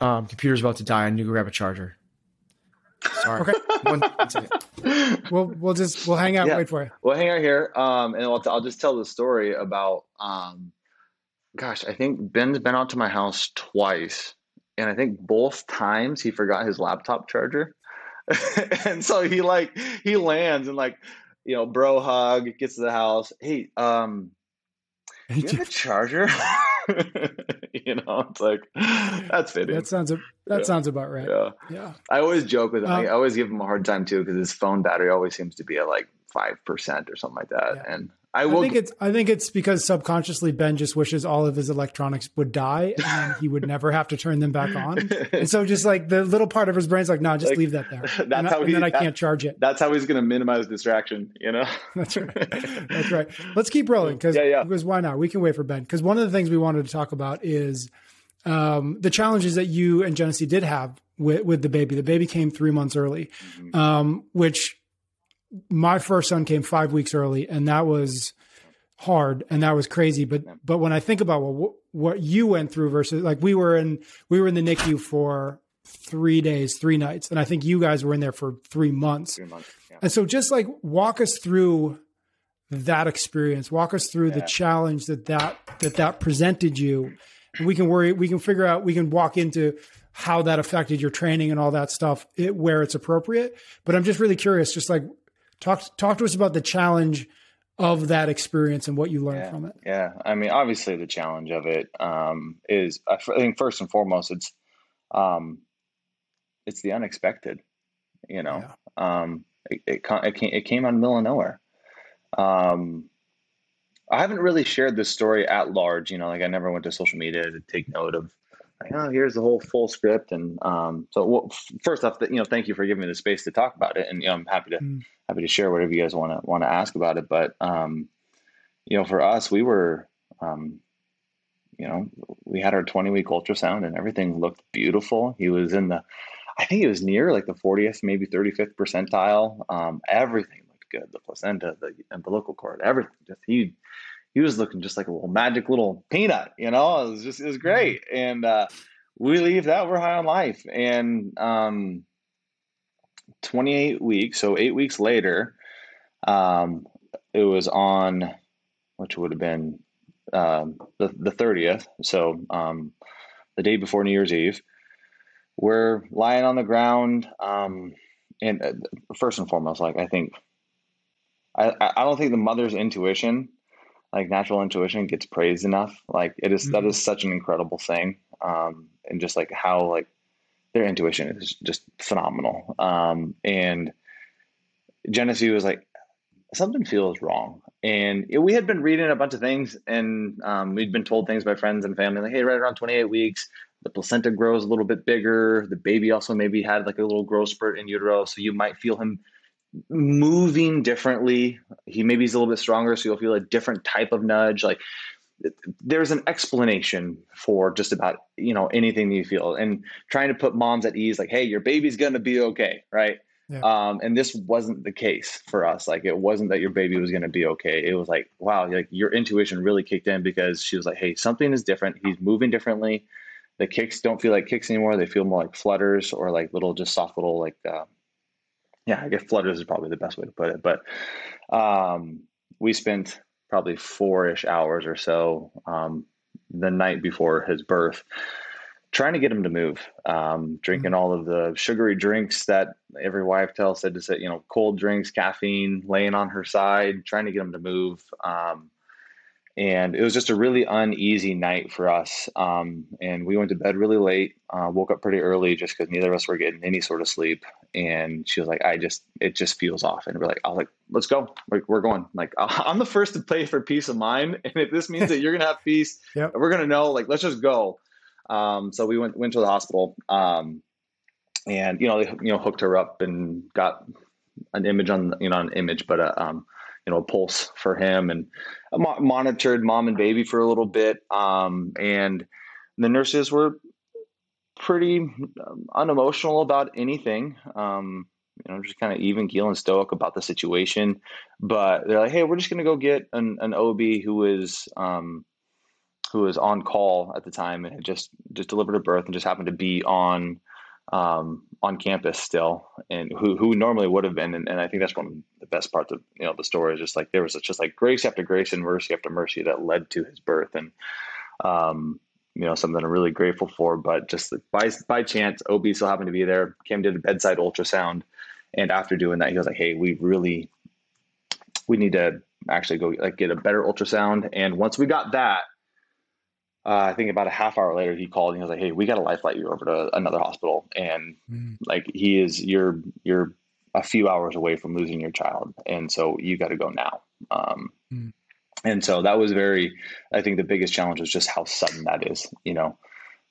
um, computer's about to die. I need to grab a charger. Sorry. Okay. One, we'll we'll just we'll hang out. Yeah. Wait for you. We'll hang out here, um, and I'll, t- I'll just tell the story about. Um, gosh, I think Ben's been out to my house twice, and I think both times he forgot his laptop charger, and so he like he lands and like you know bro hug, gets to the house. Hey, um, do you have a charger? You know, it's like, that's fitting. That sounds, that yeah. sounds about right. Yeah. Yeah. I always joke with him. Um, I always give him a hard time too, because his phone battery always seems to be at like five percent or something like that. Yeah. And I will, I think it's, I think it's because subconsciously Ben just wishes all of his electronics would die and he would never have to turn them back on. And so just like the little part of his brain's like, no, nah, just like, leave that there. That's and, how I, he, and then I that, can't charge it. That's how he's going to minimize distraction, you know? That's right. That's right. Let's keep rolling because yeah, yeah. because why not? We can wait for Ben. Because one of the things we wanted to talk about is um, the challenges that you and Genesee did have with, with the baby. The baby came three months early, mm-hmm. um, which... my first son came five weeks early, and that was hard and that was crazy. But, but when I think about what, what you went through versus like we were in, we were in the NICU for three days, three nights. And I think you guys were in there for three months. Three months yeah. And so just like walk us through that experience, walk us through yeah. the challenge that, that, that, that presented you. And we can worry, we can figure out, we can walk into how that affected your training and all that stuff it, where it's appropriate. But I'm just really curious, just like, Talk talk to us about the challenge of that experience and what you learned yeah, from it. Yeah, I mean, obviously the challenge of it um, is, I think first and foremost, it's um, it's the unexpected. You know, yeah. um, it it, it, came, it came out of the middle of nowhere. Um, I haven't really shared this story at large. You know, like I never went to social media to take note of. Like, oh, here's the whole full script. And um, so well, first off, you know, thank you for giving me the space to talk about it. And, you know, I'm happy to, mm. happy to share whatever you guys want to want to ask about it. But, um, you know, for us, we were, um, you know, we had our twenty week ultrasound and everything looked beautiful. He was in the, I think it was near like the fortieth, maybe thirty-fifth percentile. Um, everything looked good. The placenta, the umbilical cord, everything. Just he He was looking just like a little magic little peanut, you know, it was just, it was great. And, uh, we leave that, we're high on life. And um, twenty-eight weeks, so eight weeks later, um, it was on, which would have been um, the, the thirtieth, so um, the day before New Year's Eve, we're lying on the ground. Um, and uh, first and foremost, like I think, I, I don't think the mother's intuition, like natural intuition, gets praised enough. Like it is, mm-hmm. that is such an incredible thing. Um, and just like how like their intuition is just phenomenal. Um, and Genesee was like, something feels wrong. And it, we had been reading a bunch of things, and um, we'd been told things by friends and family, like, hey, right around twenty-eight weeks, the placenta grows a little bit bigger. The baby also maybe had like a little growth spurt in utero. So you might feel him moving differently. He maybe is a little bit stronger, so you'll feel a different type of nudge. Like there's an explanation for just about, you know, anything that you feel, and trying to put moms at ease, like, hey, your baby's going to be okay. Right. Yeah. Um, and this wasn't the case for us. Like it wasn't that your baby was going to be okay. It was like, wow, like your intuition really kicked in, because she was like, hey, something is different. He's moving differently. The kicks don't feel like kicks anymore. They feel more like flutters, or like little, just soft little, like, uh, yeah, I guess flutters is probably the best way to put it. But um, we spent probably four-ish hours or so um, the night before his birth trying to get him to move, um, drinking all of the sugary drinks that every wife tells said to say, you know, cold drinks, caffeine, laying on her side, trying to get him to move. Um, and it was just a really uneasy night for us. Um, and we went to bed really late, uh, woke up pretty early just because neither of us were getting any sort of sleep. And she was like, I just, it just feels off. And we're like, I was like, let's go. Like, we're going. Like, I'm the first to play for peace of mind. And if this means that you're going to have peace, yep. we're going to know, like, let's just go. Um, so we went, went to the hospital, um, and, you know, they, you know, hooked her up and got an image on, you know, not an image, but, a, um, you know, a pulse for him, and mo- monitored mom and baby for a little bit. Um, and the nurses were pretty um, unemotional about anything. Um, you know, just kind of even keel and stoic about the situation, but they're like, hey, we're just going to go get an, an O B who is, um, who was on call at the time and had just, just delivered a birth and just happened to be on, um, on campus still, and who, who normally would have been. And, and I think that's one of the best parts of, you know, the story is just like, there was just like grace after grace and mercy after mercy that led to his birth. And, um, you know, something I'm really grateful for, but just by, by chance, O B still happened to be there, came, did a bedside ultrasound. And after doing that, he was like, hey, we really, we need to actually go like get a better ultrasound. And once we got that, Uh, I think about a half hour later, he called and he was like, hey, we got to life flight you over to another hospital. And mm. like, he is, you're, you're a few hours away from losing your child. And so you got to go now. Um, mm. And so that was very, I think the biggest challenge was just how sudden that is, you know,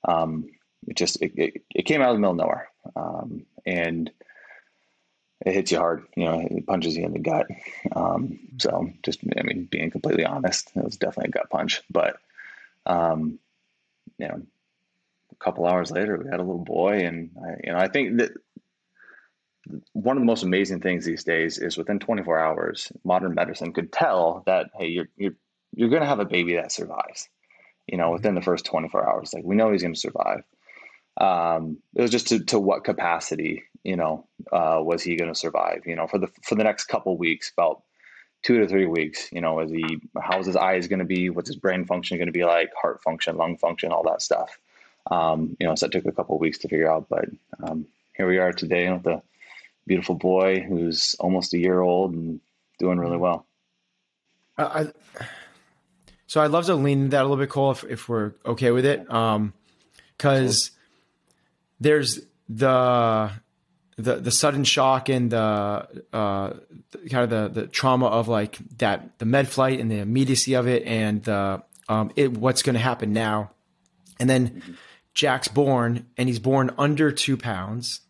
um, it just, it, it, it came out of the middle of nowhere. Um, and it hits you hard, you know, it punches you in the gut. Um, so just, I mean, being completely honest, it was definitely a gut punch, but Um, you know, a couple hours later, we had a little boy, and I, you know, I think that one of the most amazing things these days is within twenty-four hours, modern medicine could tell that, hey, you're, you're, you're going to have a baby that survives, you know, within the first twenty-four hours, like we know he's going to survive. Um, it was just to, to what capacity, you know, uh, was he going to survive, you know, for the, for the next couple weeks, about two to three weeks, you know, as he, how's his eyes going to be, what's his brain function going to be like, heart function, lung function, all that stuff. Um, you know, so it took a couple of weeks to figure out, but um, here we are today with a beautiful boy who's almost a year old and doing really well. Uh, I, so I'd love to lean into that a little bit, Cole, if, if we're okay with it. Um, cause there's the, the the sudden shock and the uh, kind of the, the trauma of like that, the med flight and the immediacy of it and the, um, it, what's going to happen now. And then mm-hmm. Jack's born, and he's born under two pounds.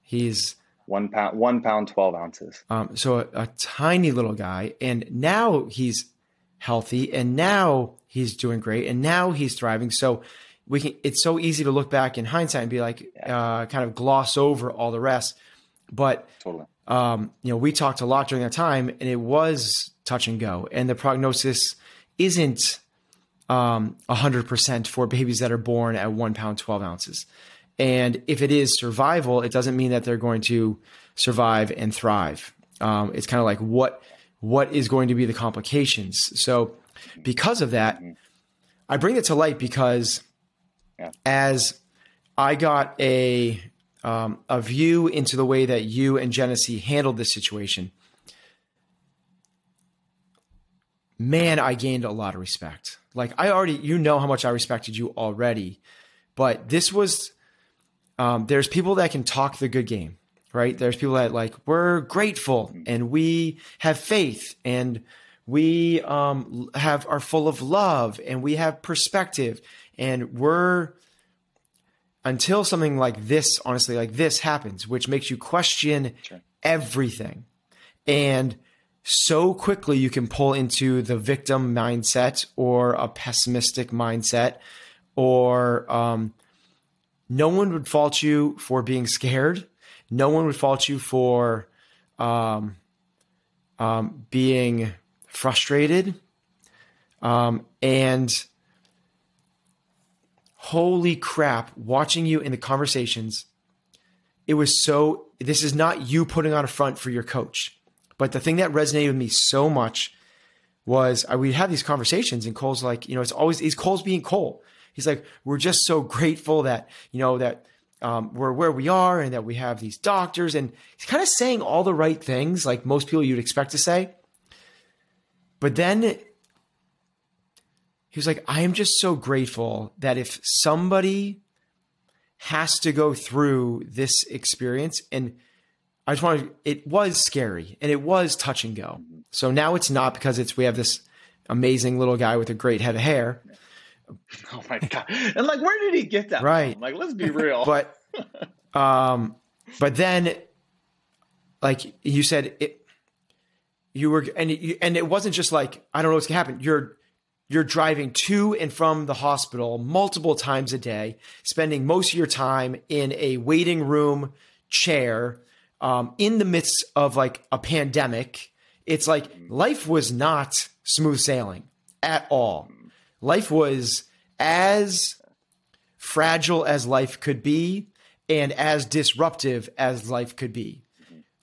He's one pound, one pound, twelve ounces. Um, so a, a tiny little guy, and now he's healthy, and now he's doing great, and now he's thriving. So we can, it's so easy to look back in hindsight and be like, uh, kind of gloss over all the rest. But, totally. um, you know, we talked a lot during that time, and it was touch and go, and the prognosis isn't um, one hundred percent for babies that are born at one pound, twelve ounces. And if it is survival, it doesn't mean that they're going to survive and thrive. Um, it's kind of like what, what is going to be the complications? So because of that, I bring it to light because yeah. as I got a, um, a view into the way that you and Genesee handled this situation, man, I gained a lot of respect. Like I already, you know how much I respected you already, but this was, um, there's people that can talk the good game, right? There's people that like, we're grateful and we have faith and we, um, have, are full of love and we have perspective and we're, until something like this, honestly, like this happens, which makes you question sure. everything. And so quickly you can pull into the victim mindset or a pessimistic mindset, or um, no one would fault you for being scared. No one would fault you for um, um, being frustrated. Um, and holy crap, watching you in the conversations, it was so, this is not you putting on a front for your coach. But the thing that resonated with me so much was I, we'd have these conversations and Cole's like, you know, it's always, he's Cole's being Cole. He's like, we're just so grateful that, you know, that um, we're where we are and that we have these doctors. And he's kind of saying all the right things like most people you'd expect to say. But then he was like, I am just so grateful that if somebody has to go through this experience, and I just wanted, it was scary and it was touch and go. So now it's not because it's, we have this amazing little guy with a great head of hair. Oh my God. And like, where did he get that? Right. From? Like, let's be real. But, um, but then like you said, it, you were, and it, and it wasn't just like, I don't know what's gonna happen. You're, you're driving to and from the hospital multiple times a day, spending most of your time in a waiting room chair, Um, in the midst of like a pandemic. It's like life was not smooth sailing at all. Life was as fragile as life could be and as disruptive as life could be.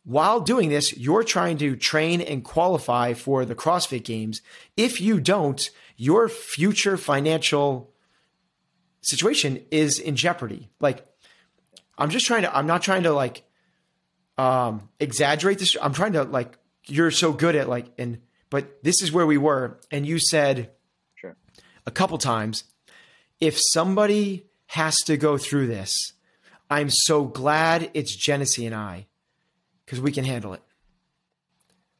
While doing this, you're trying to train and qualify for the CrossFit Games. If you don't, your future financial situation is in jeopardy. Like, I'm just trying to, I'm not trying to like, um, exaggerate this. I'm trying to like, you're so good at like, and, but this is where we were. And you said sure. a couple times, if somebody has to go through this, I'm so glad it's Genesee and I, cause we can handle it.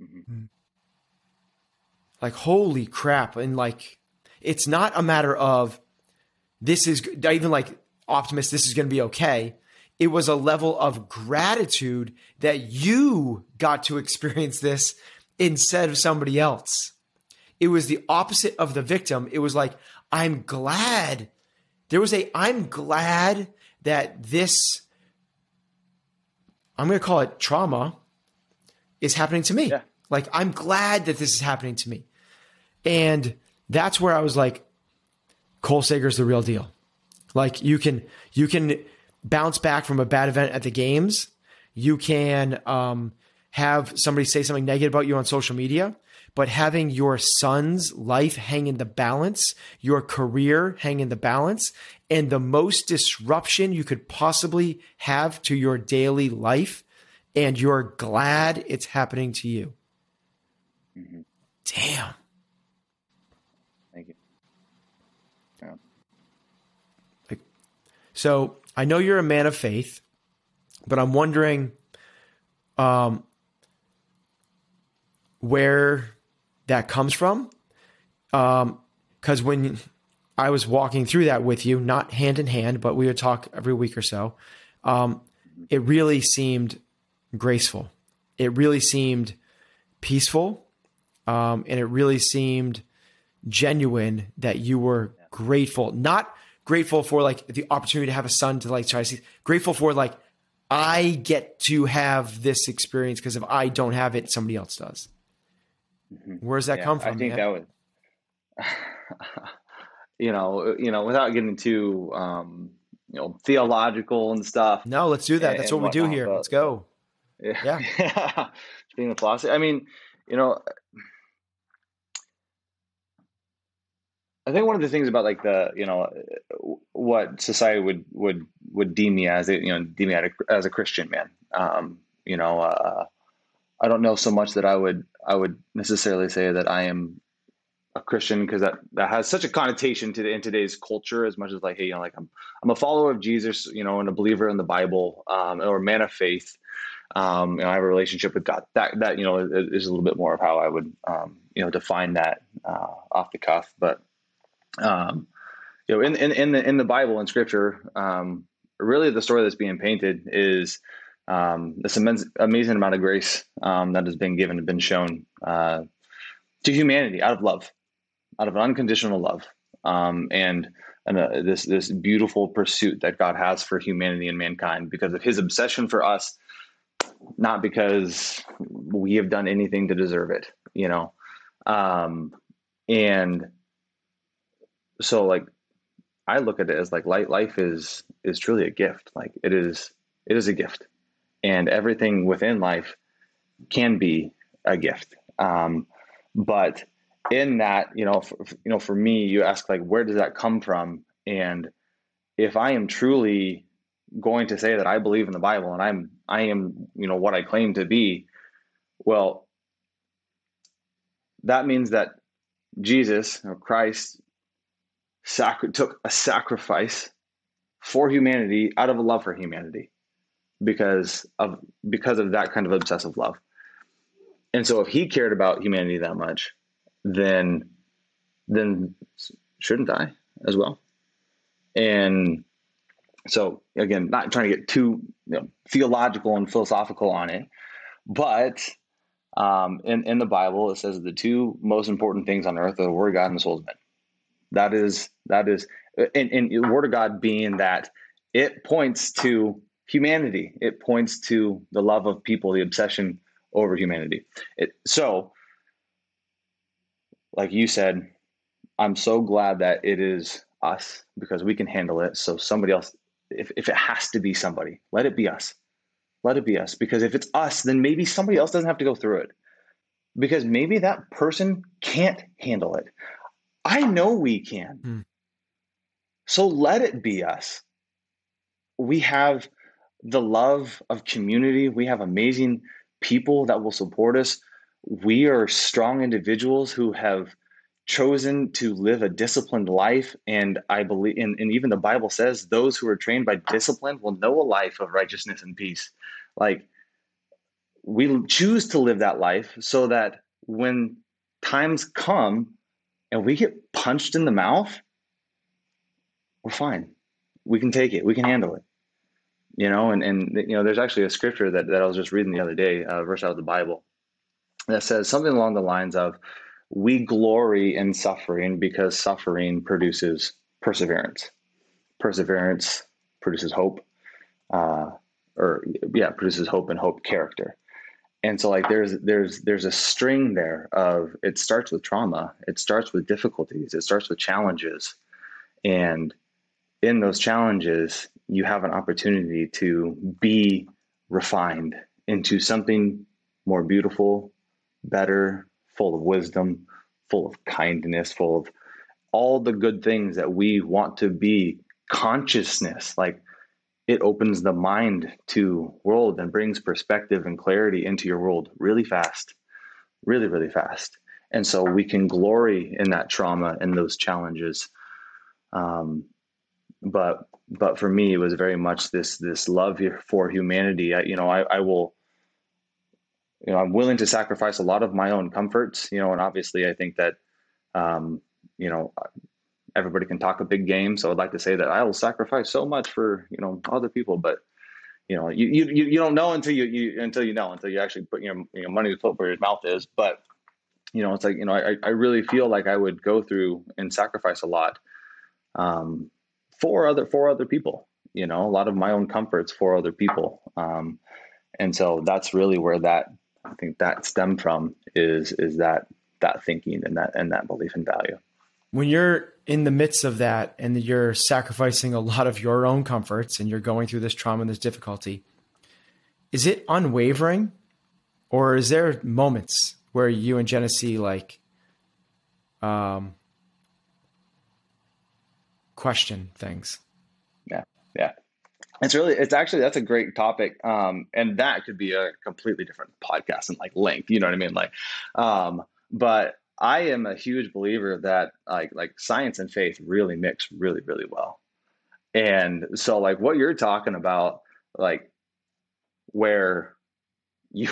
Mm-hmm. Like, holy crap. And like, it's not a matter of this is not even like optimist, this is going to be okay. It was a level of gratitude that you got to experience this instead of somebody else. It was the opposite of the victim. It was like, I'm glad. There was a, I'm glad that this, I'm going to call it trauma, is happening to me. Yeah. Like, I'm glad that this is happening to me. And that's where I was like, Cole Sager's the real deal. Like you can, you can, bounce back from a bad event at the games. You can um, have somebody say something negative about you on social media, but having your son's life hang in the balance, your career hang in the balance, and the most disruption you could possibly have to your daily life, and you're glad it's happening to you. Mm-hmm. Damn. Thank you. Yeah. Like, so... I know you're a man of faith, but I'm wondering um, where that comes from. Um, 'cause when I was walking through that with you, not hand in hand, but we would talk every week or so, um, it really seemed graceful. It really seemed peaceful. Um, and it really seemed genuine that you were grateful, not grateful for like the opportunity to have a son to like try to see, grateful for like, I get to have this experience because if I don't have it, somebody else does. Mm-hmm. Where does that yeah, come from? I think man? that was, you know, you know, without getting too, um, you know, theological and stuff. No, let's do that. And, That's what we do here. But, let's go. Yeah. yeah. Being a philosophy. I mean, you know, I think one of the things about like the, you know, what society would, would, would deem me as, you know, deem me as a Christian man. Um, you know, uh, I don't know so much that I would, I would necessarily say that I am a Christian, because that, that has such a connotation to the, in today's culture, as much as like, hey, you know, like I'm, I'm a follower of Jesus, you know, and a believer in the Bible, um, or a man of faith. Um, you know, I have a relationship with God. That, that, you know, is a little bit more of how I would, um, you know, define that, uh, off the cuff. But, um, you know, in, in, in the, in the Bible and scripture, um, really the story that's being painted is, um, this immense, amazing amount of grace, um, that has been given and been shown, uh, to humanity out of love, out of an unconditional love. Um, and, and uh, this, this beautiful pursuit that God has for humanity and mankind because of his obsession for us, not because we have done anything to deserve it, you know? Um, and so like, I look at it as like light life is, is truly a gift. Like it is, it is a gift, and everything within life can be a gift. Um, but in that, you know, for, you know, for me, you ask like, where does that come from? And if I am truly going to say that I believe in the Bible and I'm, I am, you know, what I claim to be, well, that means that Jesus or Christ sacri- took a sacrifice for humanity out of a love for humanity because of, because of that kind of obsessive love. And so if he cared about humanity that much, then, then shouldn't I as well? And so again, not trying to get too, you know, theological and philosophical on it, but um, in, in the Bible, it says the two most important things on earth are the word of God and the souls of men. That is, that is, and, and the word of God being that it points to humanity. It points to the love of people, the obsession over humanity. It, so like you said, I'm so glad that it is us because we can handle it. So somebody else, If, if it has to be somebody, let it be us, let it be us. Because if it's us, then maybe somebody else doesn't have to go through it, because maybe that person can't handle it. I know we can. Hmm. So let it be us. We have the love of community. We have amazing people that will support us. We are strong individuals who have chosen to live a disciplined life. And I believe, and, and even the Bible says, those who are trained by discipline will know a life of righteousness and peace. Like we choose to live that life so that when times come and we get punched in the mouth, we're fine. We can take it. We can handle it, you know? And, and, you know, there's actually a scripture that, that I was just reading the other day, a verse out of the Bible that says something along the lines of, we glory in suffering because suffering produces perseverance. Perseverance produces hope, uh, or yeah, produces hope, and hope character. And so like there's, there's, there's a string there of, it starts with trauma. It starts with difficulties. It starts with challenges. And in those challenges, you have an opportunity to be refined into something more beautiful, better, full of wisdom, full of kindness, full of all the good things that we want to be. Consciousness, like it opens the mind to world and brings perspective and clarity into your world really fast, really, really fast. And so we can glory in that trauma and those challenges. Um, but, but for me, it was very much this, this love for humanity. I, you know, I, I will, you know, I'm willing to sacrifice a lot of my own comforts, you know, and obviously I think that, um, you know, everybody can talk a big game. So I'd like to say that I will sacrifice so much for, you know, other people, but you know, you, you, you don't know until you, you, until you know, until you actually put your, your money where your mouth is. But, you know, it's like, you know, I, I really feel like I would go through and sacrifice a lot, um, for other, for other people, you know, a lot of my own comforts for other people. Um, and so that's really where that, I think that stemmed from is, is that, that thinking and that, and that belief in value. When you're in the midst of that and you're sacrificing a lot of your own comforts and you're going through this trauma and this difficulty, is it unwavering? Or is there moments where you and Genesee like um, question things? Yeah, yeah. It's really, it's actually, that's a great topic. Um, and that could be a completely different podcast and like length, you know what I mean? Like, um, but I am a huge believer that like, like science and faith really mix really, really well. And so like what you're talking about, like where you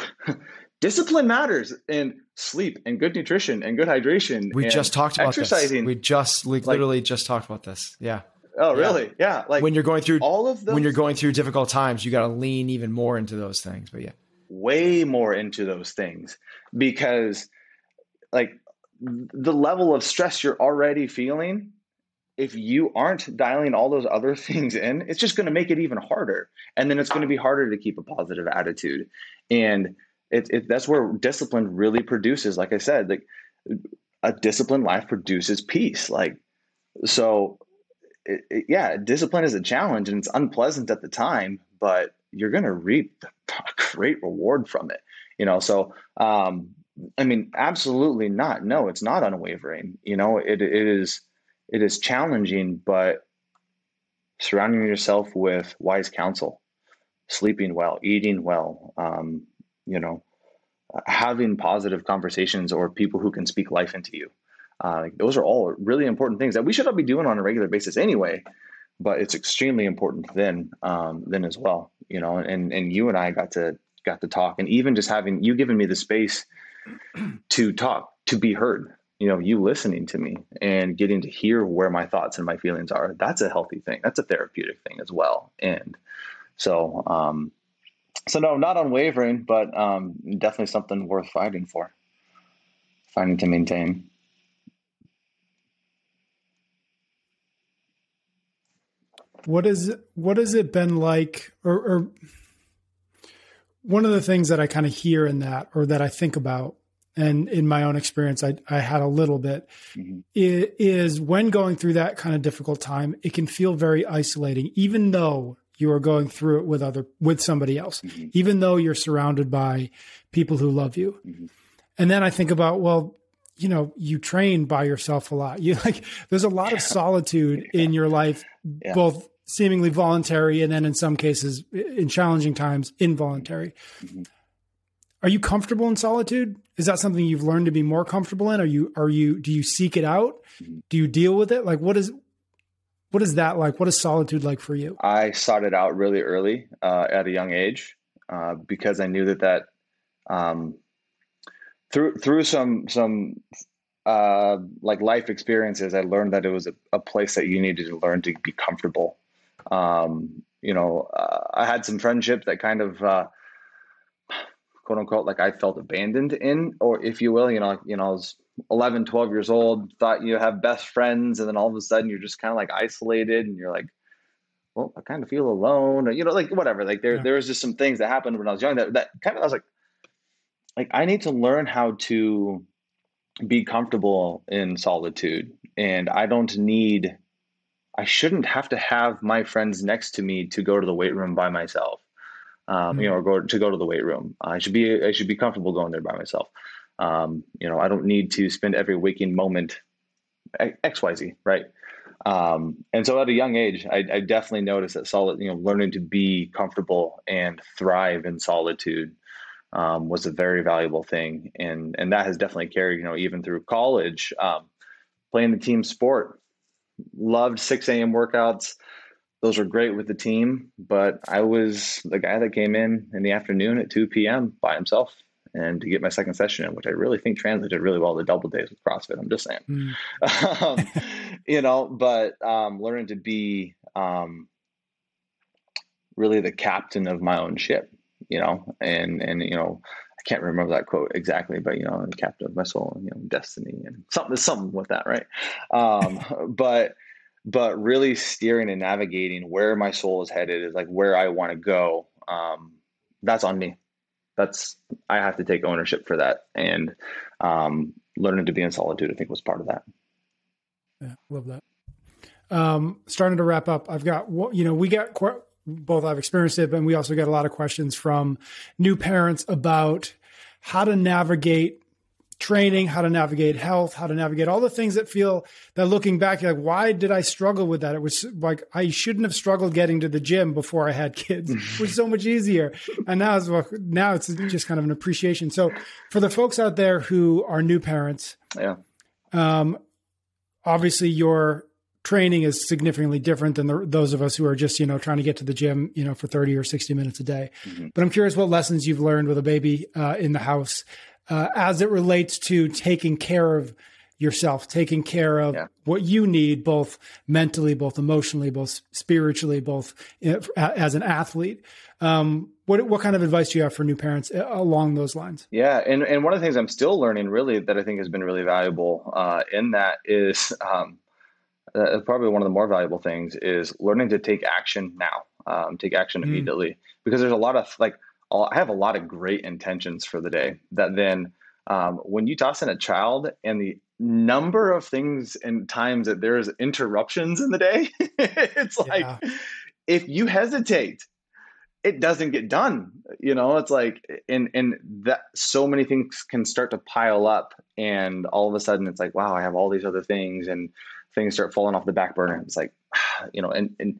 discipline matters and sleep and good nutrition and good hydration. We just talked about exercising. This. We just like, literally just talked about this. Yeah. Oh, really? Yeah. yeah. Like when you're going through all of those, when you're going through difficult times, you got to lean even more into those things, but yeah. Way more into those things because like the level of stress you're already feeling, if you aren't dialing all those other things in, it's just going to make it even harder. And then it's going to be harder to keep a positive attitude. And it, it, that's where discipline really produces, like I said, like a disciplined life produces peace. Like, so It, it, yeah, discipline is a challenge and it's unpleasant at the time, but you're going to reap a great reward from it, you know? So, um, I mean, absolutely not. No, it's not unwavering. You know, it, it is, it is challenging, but surrounding yourself with wise counsel, sleeping well, eating well, um, you know, having positive conversations or people who can speak life into you. Uh, those are all really important things that we should all be doing on a regular basis anyway, but it's extremely important then, um, then as well, you know, and, and you and I got to, got to talk and even just having you giving me the space to talk, to be heard, you know, you listening to me and getting to hear where my thoughts and my feelings are. That's a healthy thing. That's a therapeutic thing as well. And so, um, so no, not unwavering, but, um, definitely something worth fighting for, fighting to maintain. What is what has it been like, or, or one of the things that I kind of hear in that, or that I think about, and in my own experience, I, I had a little bit, mm-hmm. is when going through that kind of difficult time, it can feel very isolating, even though you are going through it with other with somebody else, mm-hmm. even though you're surrounded by people who love you. Mm-hmm. And then I think about, well, you know, you train by yourself a lot. You like, there's a lot yeah. of solitude yeah. in your life, yeah. both seemingly voluntary and then in some cases in challenging times, involuntary. Mm-hmm. Are you comfortable in solitude? Is that something you've learned to be more comfortable in? Are you, are you, do you seek it out? Mm-hmm. Do you deal with it? Like, what is, what is that like? What is solitude like for you? I sought it out really early, uh, at a young age, uh, because I knew that that, um, Through through some some uh, like life experiences, I learned that it was a, a place that you needed to learn to be comfortable. Um, you know, uh, I had some friendships that kind of uh, quote unquote like I felt abandoned in, or if you will, you know, you know, I was eleven, twelve years old, thought you have best friends, and then all of a sudden you're just kind of like isolated, and you're like, well, I kind of feel alone, or, you know, like whatever. Like there yeah. there was just some things that happened when I was young that that kind of I was like. Like I need to learn how to be comfortable in solitude, and I don't need, I shouldn't have to have my friends next to me to go to the weight room by myself. Um, mm-hmm. You know, or go to go to the weight room. I should be, I should be comfortable going there by myself. Um, you know, I don't need to spend every waking moment X, Y, Z. Right. Um, and so at a young age, I, I definitely noticed that solid, you know, learning to be comfortable and thrive in solitude Um, was a very valuable thing. And, and that has definitely carried, you know, even through college, um, playing the team sport, loved six a.m. workouts. Those were great with the team, but I was the guy that came in in the afternoon at two p.m. by himself and to get my second session in, which I really think translated really well to double days with CrossFit. I'm just saying, mm. um, you know, but um, learning to be um, really the captain of my own ship. You know, and, and, you know, I can't remember that quote exactly, but, you know, captain of my soul and, you know, destiny and something, something with that. Right. Um, but, but really steering and navigating where my soul is headed is like where I want to go. Um, that's on me. That's, I have to take ownership for that. And, um, learning to be in solitude, I think was part of that. Yeah, love that. Um, starting to wrap up, I've got, you know, we got quite, both I've experienced it, but we also got a lot of questions from new parents about how to navigate training, how to navigate health, how to navigate all the things that feel that looking back, you're like, why did I struggle with that? It was like, I shouldn't have struggled getting to the gym before I had kids. It was so much easier. And now it's, now it's just kind of an appreciation. So for the folks out there who are new parents, yeah, um, obviously your training is significantly different than the, those of us who are just, you know, trying to get to the gym, you know, for thirty or sixty minutes a day. Mm-hmm. But I'm curious what lessons you've learned with a baby uh, in the house Uh, as it relates to taking care of yourself, taking care of yeah. what you need, both mentally, both emotionally, both spiritually, both uh, as an athlete. Um, what what kind of advice do you have for new parents along those lines? Yeah, and, and one of the things I'm still learning really that I think has been really valuable uh, in that is um, uh, probably one of the more valuable things is learning to take action now, um, take action immediately, mm. because there's a lot of like, I have a lot of great intentions for the day that then um, when you toss in a child and the number of things and times that there's interruptions in the day, it's like, yeah. if you hesitate, it doesn't get done. You know, it's like, and, and that so many things can start to pile up and all of a sudden it's like, wow, I have all these other things and things start falling off the back burner. It's like, you know, and, and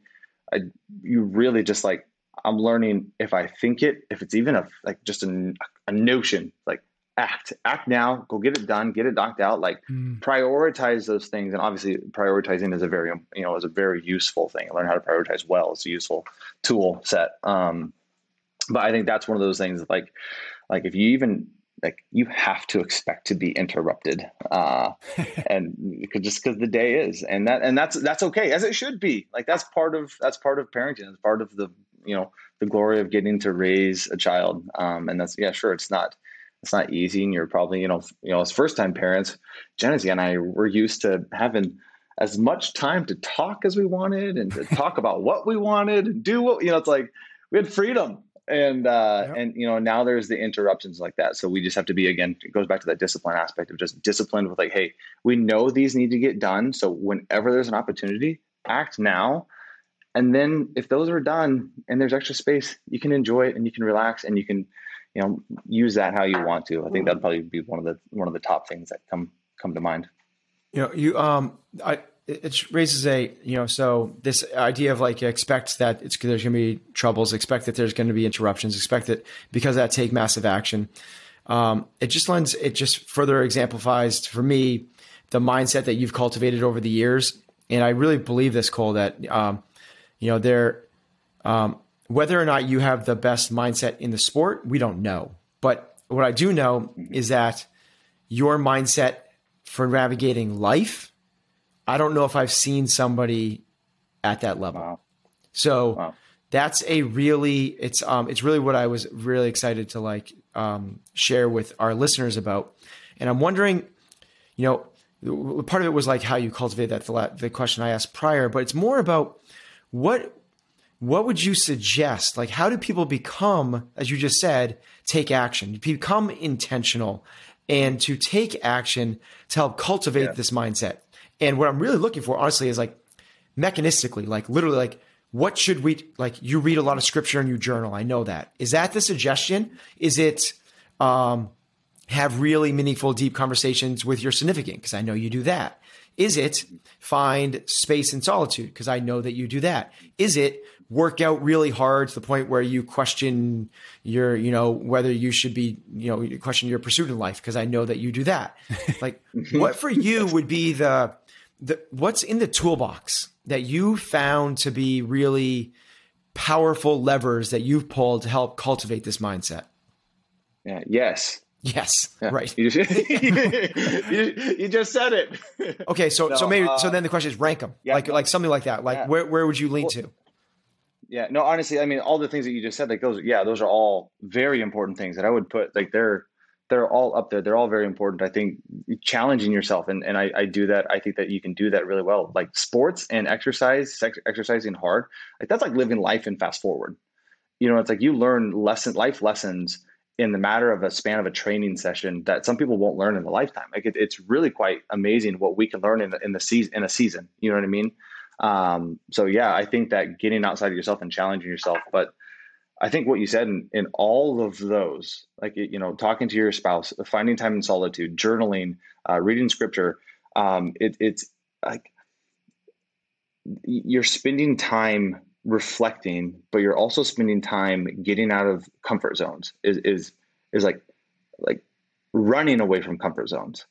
I, you really just like, I'm learning if I think it, if it's even a, like just a, a notion, like act, act now, go get it done, get it knocked out, like mm. prioritize those things. And obviously prioritizing is a very, you know, is a very useful thing. Learn how to prioritize well. It's a useful tool set. Um, but I think that's one of those things that like, like if you even like, you have to expect to be interrupted uh, and just cause the day is, and that, and that's, that's okay as it should be. Like that's part of, that's part of parenting. It's part of the, you know, the glory of getting to raise a child. Um, and that's, yeah, sure. It's not, it's not easy. And you're probably, you know, you know, as first time parents, Genesee and I were used to having as much time to talk as we wanted and to talk about what we wanted and do what, you know, it's like we had freedom and, uh, yep. and, you know, now there's the interruptions like that. So we just have to be, again, it goes back to that discipline aspect of just disciplined with like, hey, we know these need to get done. So whenever there's an opportunity, act now. And then if those are done and there's extra space, you can enjoy it and you can relax and you can, you know, use that how you want to. I think that'd probably be one of the, one of the top things that come, come to mind. You know, you, um, I, it raises a, you know, so this idea of like, expect that it's, there's going to be troubles, expect that there's going to be interruptions, expect that because of that take massive action. Um, it just lends, it just further exemplifies for me, the mindset that you've cultivated over the years. And I really believe this, Cole, that, um, You know, there, um, whether or not you have the best mindset in the sport, we don't know. But what I do know is that your mindset for navigating life, I don't know if I've seen somebody at that level. Wow. So wow. that's a really, it's, um, it's really what I was really excited to like, um, share with our listeners about. And I'm wondering, you know, part of it was like how you cultivate that, the, the question I asked prior, but it's more about, What, what would you suggest? Like, how do people become, as you just said, take action, become intentional and to take action to help cultivate yeah. this mindset? And what I'm really looking for, honestly, is like mechanistically, like literally like, what should we, like you read a lot of scripture and you journal. I know that. Is that the suggestion? Is it, um, have really meaningful, deep conversations with your significant? Cause I know you do that. Is it find space and solitude? Because I know that you do that. Is it work out really hard to the point where you question your, you know, whether you should be, you know, you question your pursuit in life? Because I know that you do that. Like what for you would be the, the, what's in the toolbox that you found to be really powerful levers that you've pulled to help cultivate this mindset? Yeah. Yes. Yes. Yeah. Right. You just, you, you just said it. Okay. So, no, so maybe, uh, so then the question is rank them yeah, like, no, like something like that. Like yeah. where, where would you lean well, to? Yeah, no, honestly, I mean, all the things that you just said, like those, yeah, those are all very important things that I would put, like they're, they're all up there. They're all very important. I think challenging yourself. And, and I, I do that. I think that you can do that really well, like sports and exercise, sex, exercising hard. Like that's like living life in fast forward, you know, it's like you learn lesson, life lessons in the matter of a span of a training session that some people won't learn in a lifetime. Like it, it's really quite amazing what we can learn in the, in the season, in a season, you know what I mean? Um, so yeah, I think that getting outside of yourself and challenging yourself, but I think what you said in, in all of those, like, you know, talking to your spouse, finding time in solitude, journaling, uh, reading scripture, um, it, it's like you're spending time reflecting, but you're also spending time getting out of comfort zones is, is, is like, like running away from comfort zones.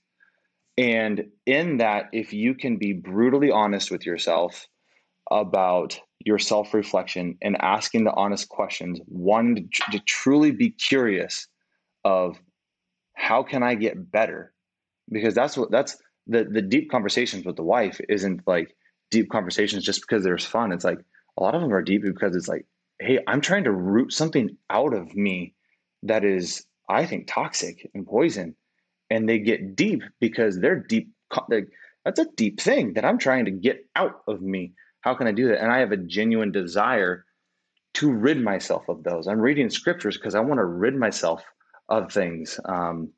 And in that, if you can be brutally honest with yourself about your self-reflection and asking the honest questions, one to, tr- to truly be curious of how can I get better? Because that's what, that's the, the deep conversations with the wife isn't like deep conversations just because there's fun. It's like a lot of them are deep because it's like, hey, I'm trying to root something out of me that is, I think, toxic and poison. And they get deep because they're deep. They're, that's a deep thing that I'm trying to get out of me. How can I do that? And I have a genuine desire to rid myself of those. I'm reading scriptures because I want to rid myself of things. Um,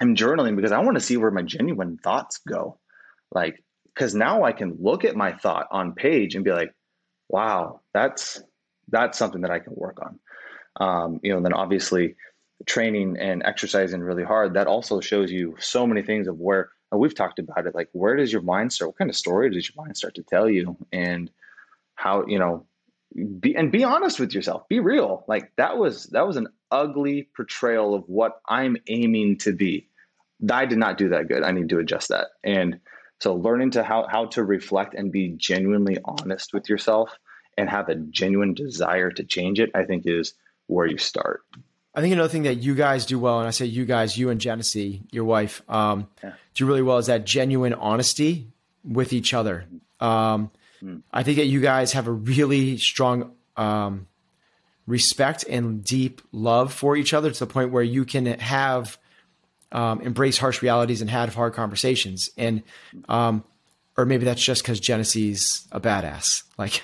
I'm journaling because I want to see where my genuine thoughts go. Like, because now I can look at my thought on page and be like, wow, that's, that's something that I can work on. Um, you know, and then obviously training and exercising really hard. That also shows you so many things of where, and we've talked about it, like where does your mind start? What kind of story does your mind start to tell you? And how, you know, be, and be honest with yourself, be real. Like that was, that was an ugly portrayal of what I'm aiming to be. I did not do that good. I need to adjust that. And so learning to how, how to reflect and be genuinely honest with yourself and have a genuine desire to change it, I think is where you start. I think another thing that you guys do well, and I say you guys, you and Genesee, your wife, um, yeah. do really well is that genuine honesty with each other. Um, mm. I think that you guys have a really strong um, respect and deep love for each other to the point where you can have um, embrace harsh realities and have hard conversations. And, um, or maybe that's just because Genesee's a badass. Like,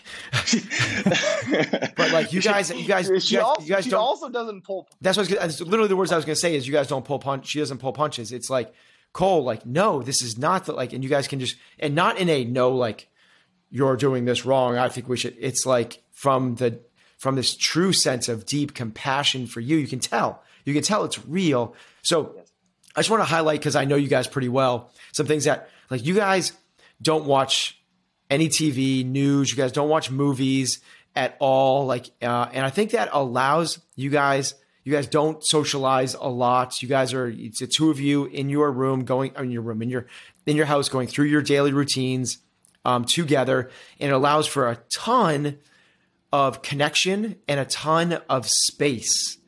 but like you guys, you guys, she, you guys, also, you guys she don't, also doesn't pull. That's what I was, that's literally the words I was going to say is you guys don't pull punch. She doesn't pull punches. It's like, Cole, like, no, this is not the, like, and you guys can just, and not in a, no, like you're doing this wrong. I think we should, it's like from the, from this true sense of deep compassion for you, you can tell, you can tell it's real. So I just want to highlight, because I know you guys pretty well, some things that like you guys don't watch any T V news. You guys don't watch movies at all. Like, uh, and I think that allows you guys, you guys don't socialize a lot. You guys are, it's the two of you in your room going in your room, in your, in your house, going through your daily routines um, together. And it allows for a ton of connection and a ton of space.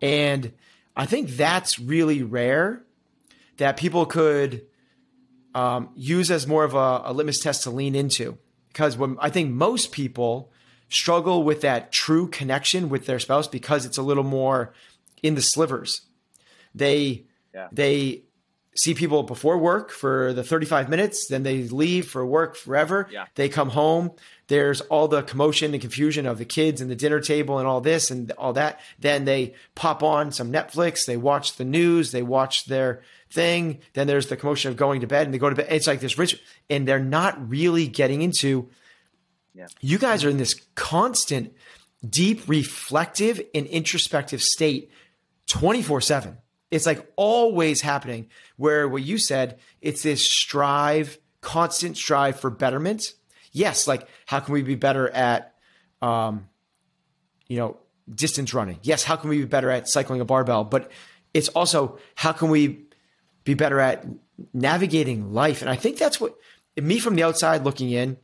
And I think that's really rare that people could, Um, use as more of a, a litmus test to lean into, because when I think most people struggle with that true connection with their spouse because it's a little more in the slivers. They, yeah. they see people before work for the thirty-five minutes, then they leave for work forever. Yeah. They come home. There's all the commotion and confusion of the kids and the dinner table and all this and all that. Then they pop on some Netflix. They watch the news. They watch their thing. Then there's the commotion of going to bed, and they go to bed. It's like this ritual, and they're not really getting into, yeah. you guys are in this constant, deep, reflective and introspective state twenty-four seven. It's like always happening, where what you said, it's this strive, constant strive for betterment. Yes. Like how can we be better at, um, you know, distance running? Yes. How can we be better at cycling a barbell? But it's also, how can we be better at navigating life? And I think that's what, me from the outside looking in,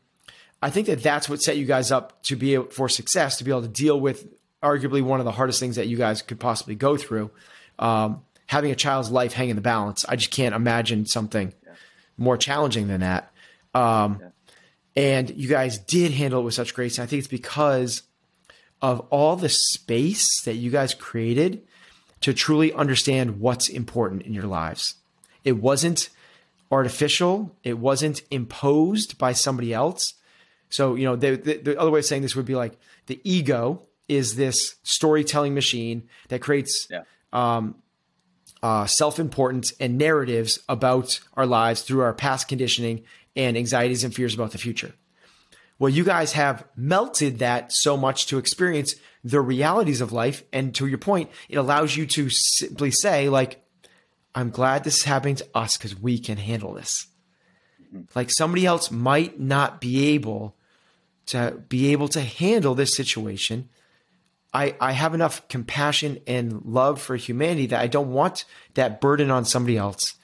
I think that that's what set you guys up to be for success, to be able to deal with arguably one of the hardest things that you guys could possibly go through. Um, having a child's life hang in the balance. I just can't imagine something yeah. more challenging than that. Um, yeah. And you guys did handle it with such grace. And I think it's because of all the space that you guys created to truly understand what's important in your lives. It wasn't artificial. It wasn't imposed by somebody else. So, you know, the, the, the other way of saying this would be like the ego is this storytelling machine that creates yeah. um, uh, self-importance and narratives about our lives through our past conditioning and anxieties and fears about the future. Well, you guys have melted that so much to experience the realities of life. And to your point, it allows you to simply say, like, I'm glad this is happening to us because we can handle this. Like, somebody else might not be able to be able to handle this situation. I, I have enough compassion and love for humanity that I don't want that burden on somebody else.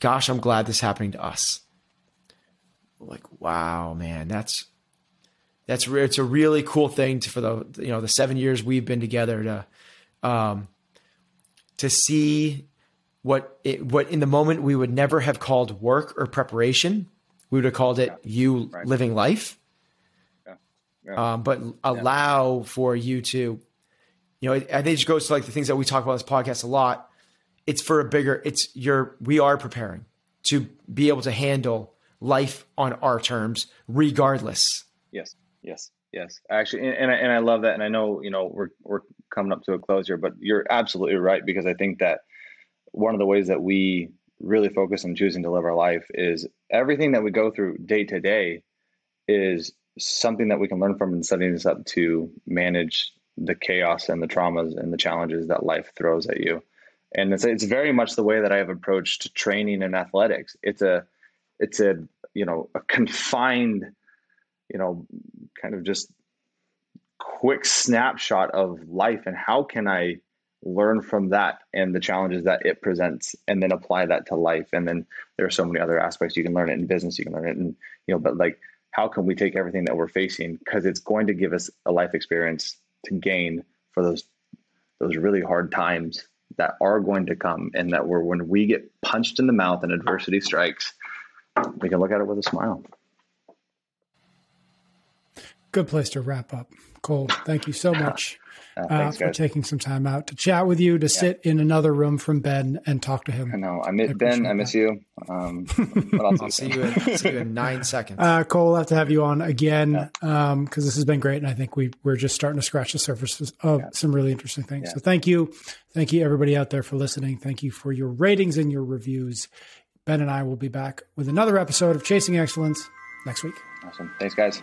Gosh, I'm glad this is happening to us. Like, wow, man, that's, that's, it's a really cool thing to, for the, you know, the seven years we've been together to, um, to see what it, what in the moment we would never have called work or preparation. We would have called it yeah. you right. living life. Yeah. Yeah. Um, but allow yeah. for you to, you know, I think it just goes to like the things that we talk about on this podcast a lot. It's for a bigger, it's your, we are preparing to be able to handle life on our terms, regardless. Yes, yes, yes. Actually, and, and I and I love that. And I know, you know, we're we're coming up to a close here, but you're absolutely right, because I think that one of the ways that we really focus on choosing to live our life is everything that we go through day to day is something that we can learn from and setting us up to manage the chaos and the traumas and the challenges that life throws at you. And it's it's very much the way that I have approached training and athletics. It's a It's a, you know, a confined, you know, kind of just quick snapshot of life, and how can I learn from that and the challenges that it presents, and then apply that to life. And then there are so many other aspects. You can learn it in business, you can learn it in, you know, but like, how can we take everything that we're facing? Because it's going to give us a life experience to gain for those, those really hard times that are going to come. And that we're, when we get punched in the mouth and adversity strikes, we can look at it with a smile. Good place to wrap up. Cole, thank you so much uh, thanks, uh, for guys. taking some time out to chat with you, to yeah. sit in another room from Ben and talk to him. I know. I miss I Ben. I miss that. you. Um, what else I'll see you, in, see you in nine seconds. Uh, Cole, I'll have to have you on again because yeah. um, this has been great. And I think we, we're just starting to scratch the surface of yeah. some really interesting things. Yeah. So thank you. Thank you, everybody out there, for listening. Thank you for your ratings and your reviews. Ben and I will be back with another episode of Chasing Excellence next week. Awesome. Thanks, guys.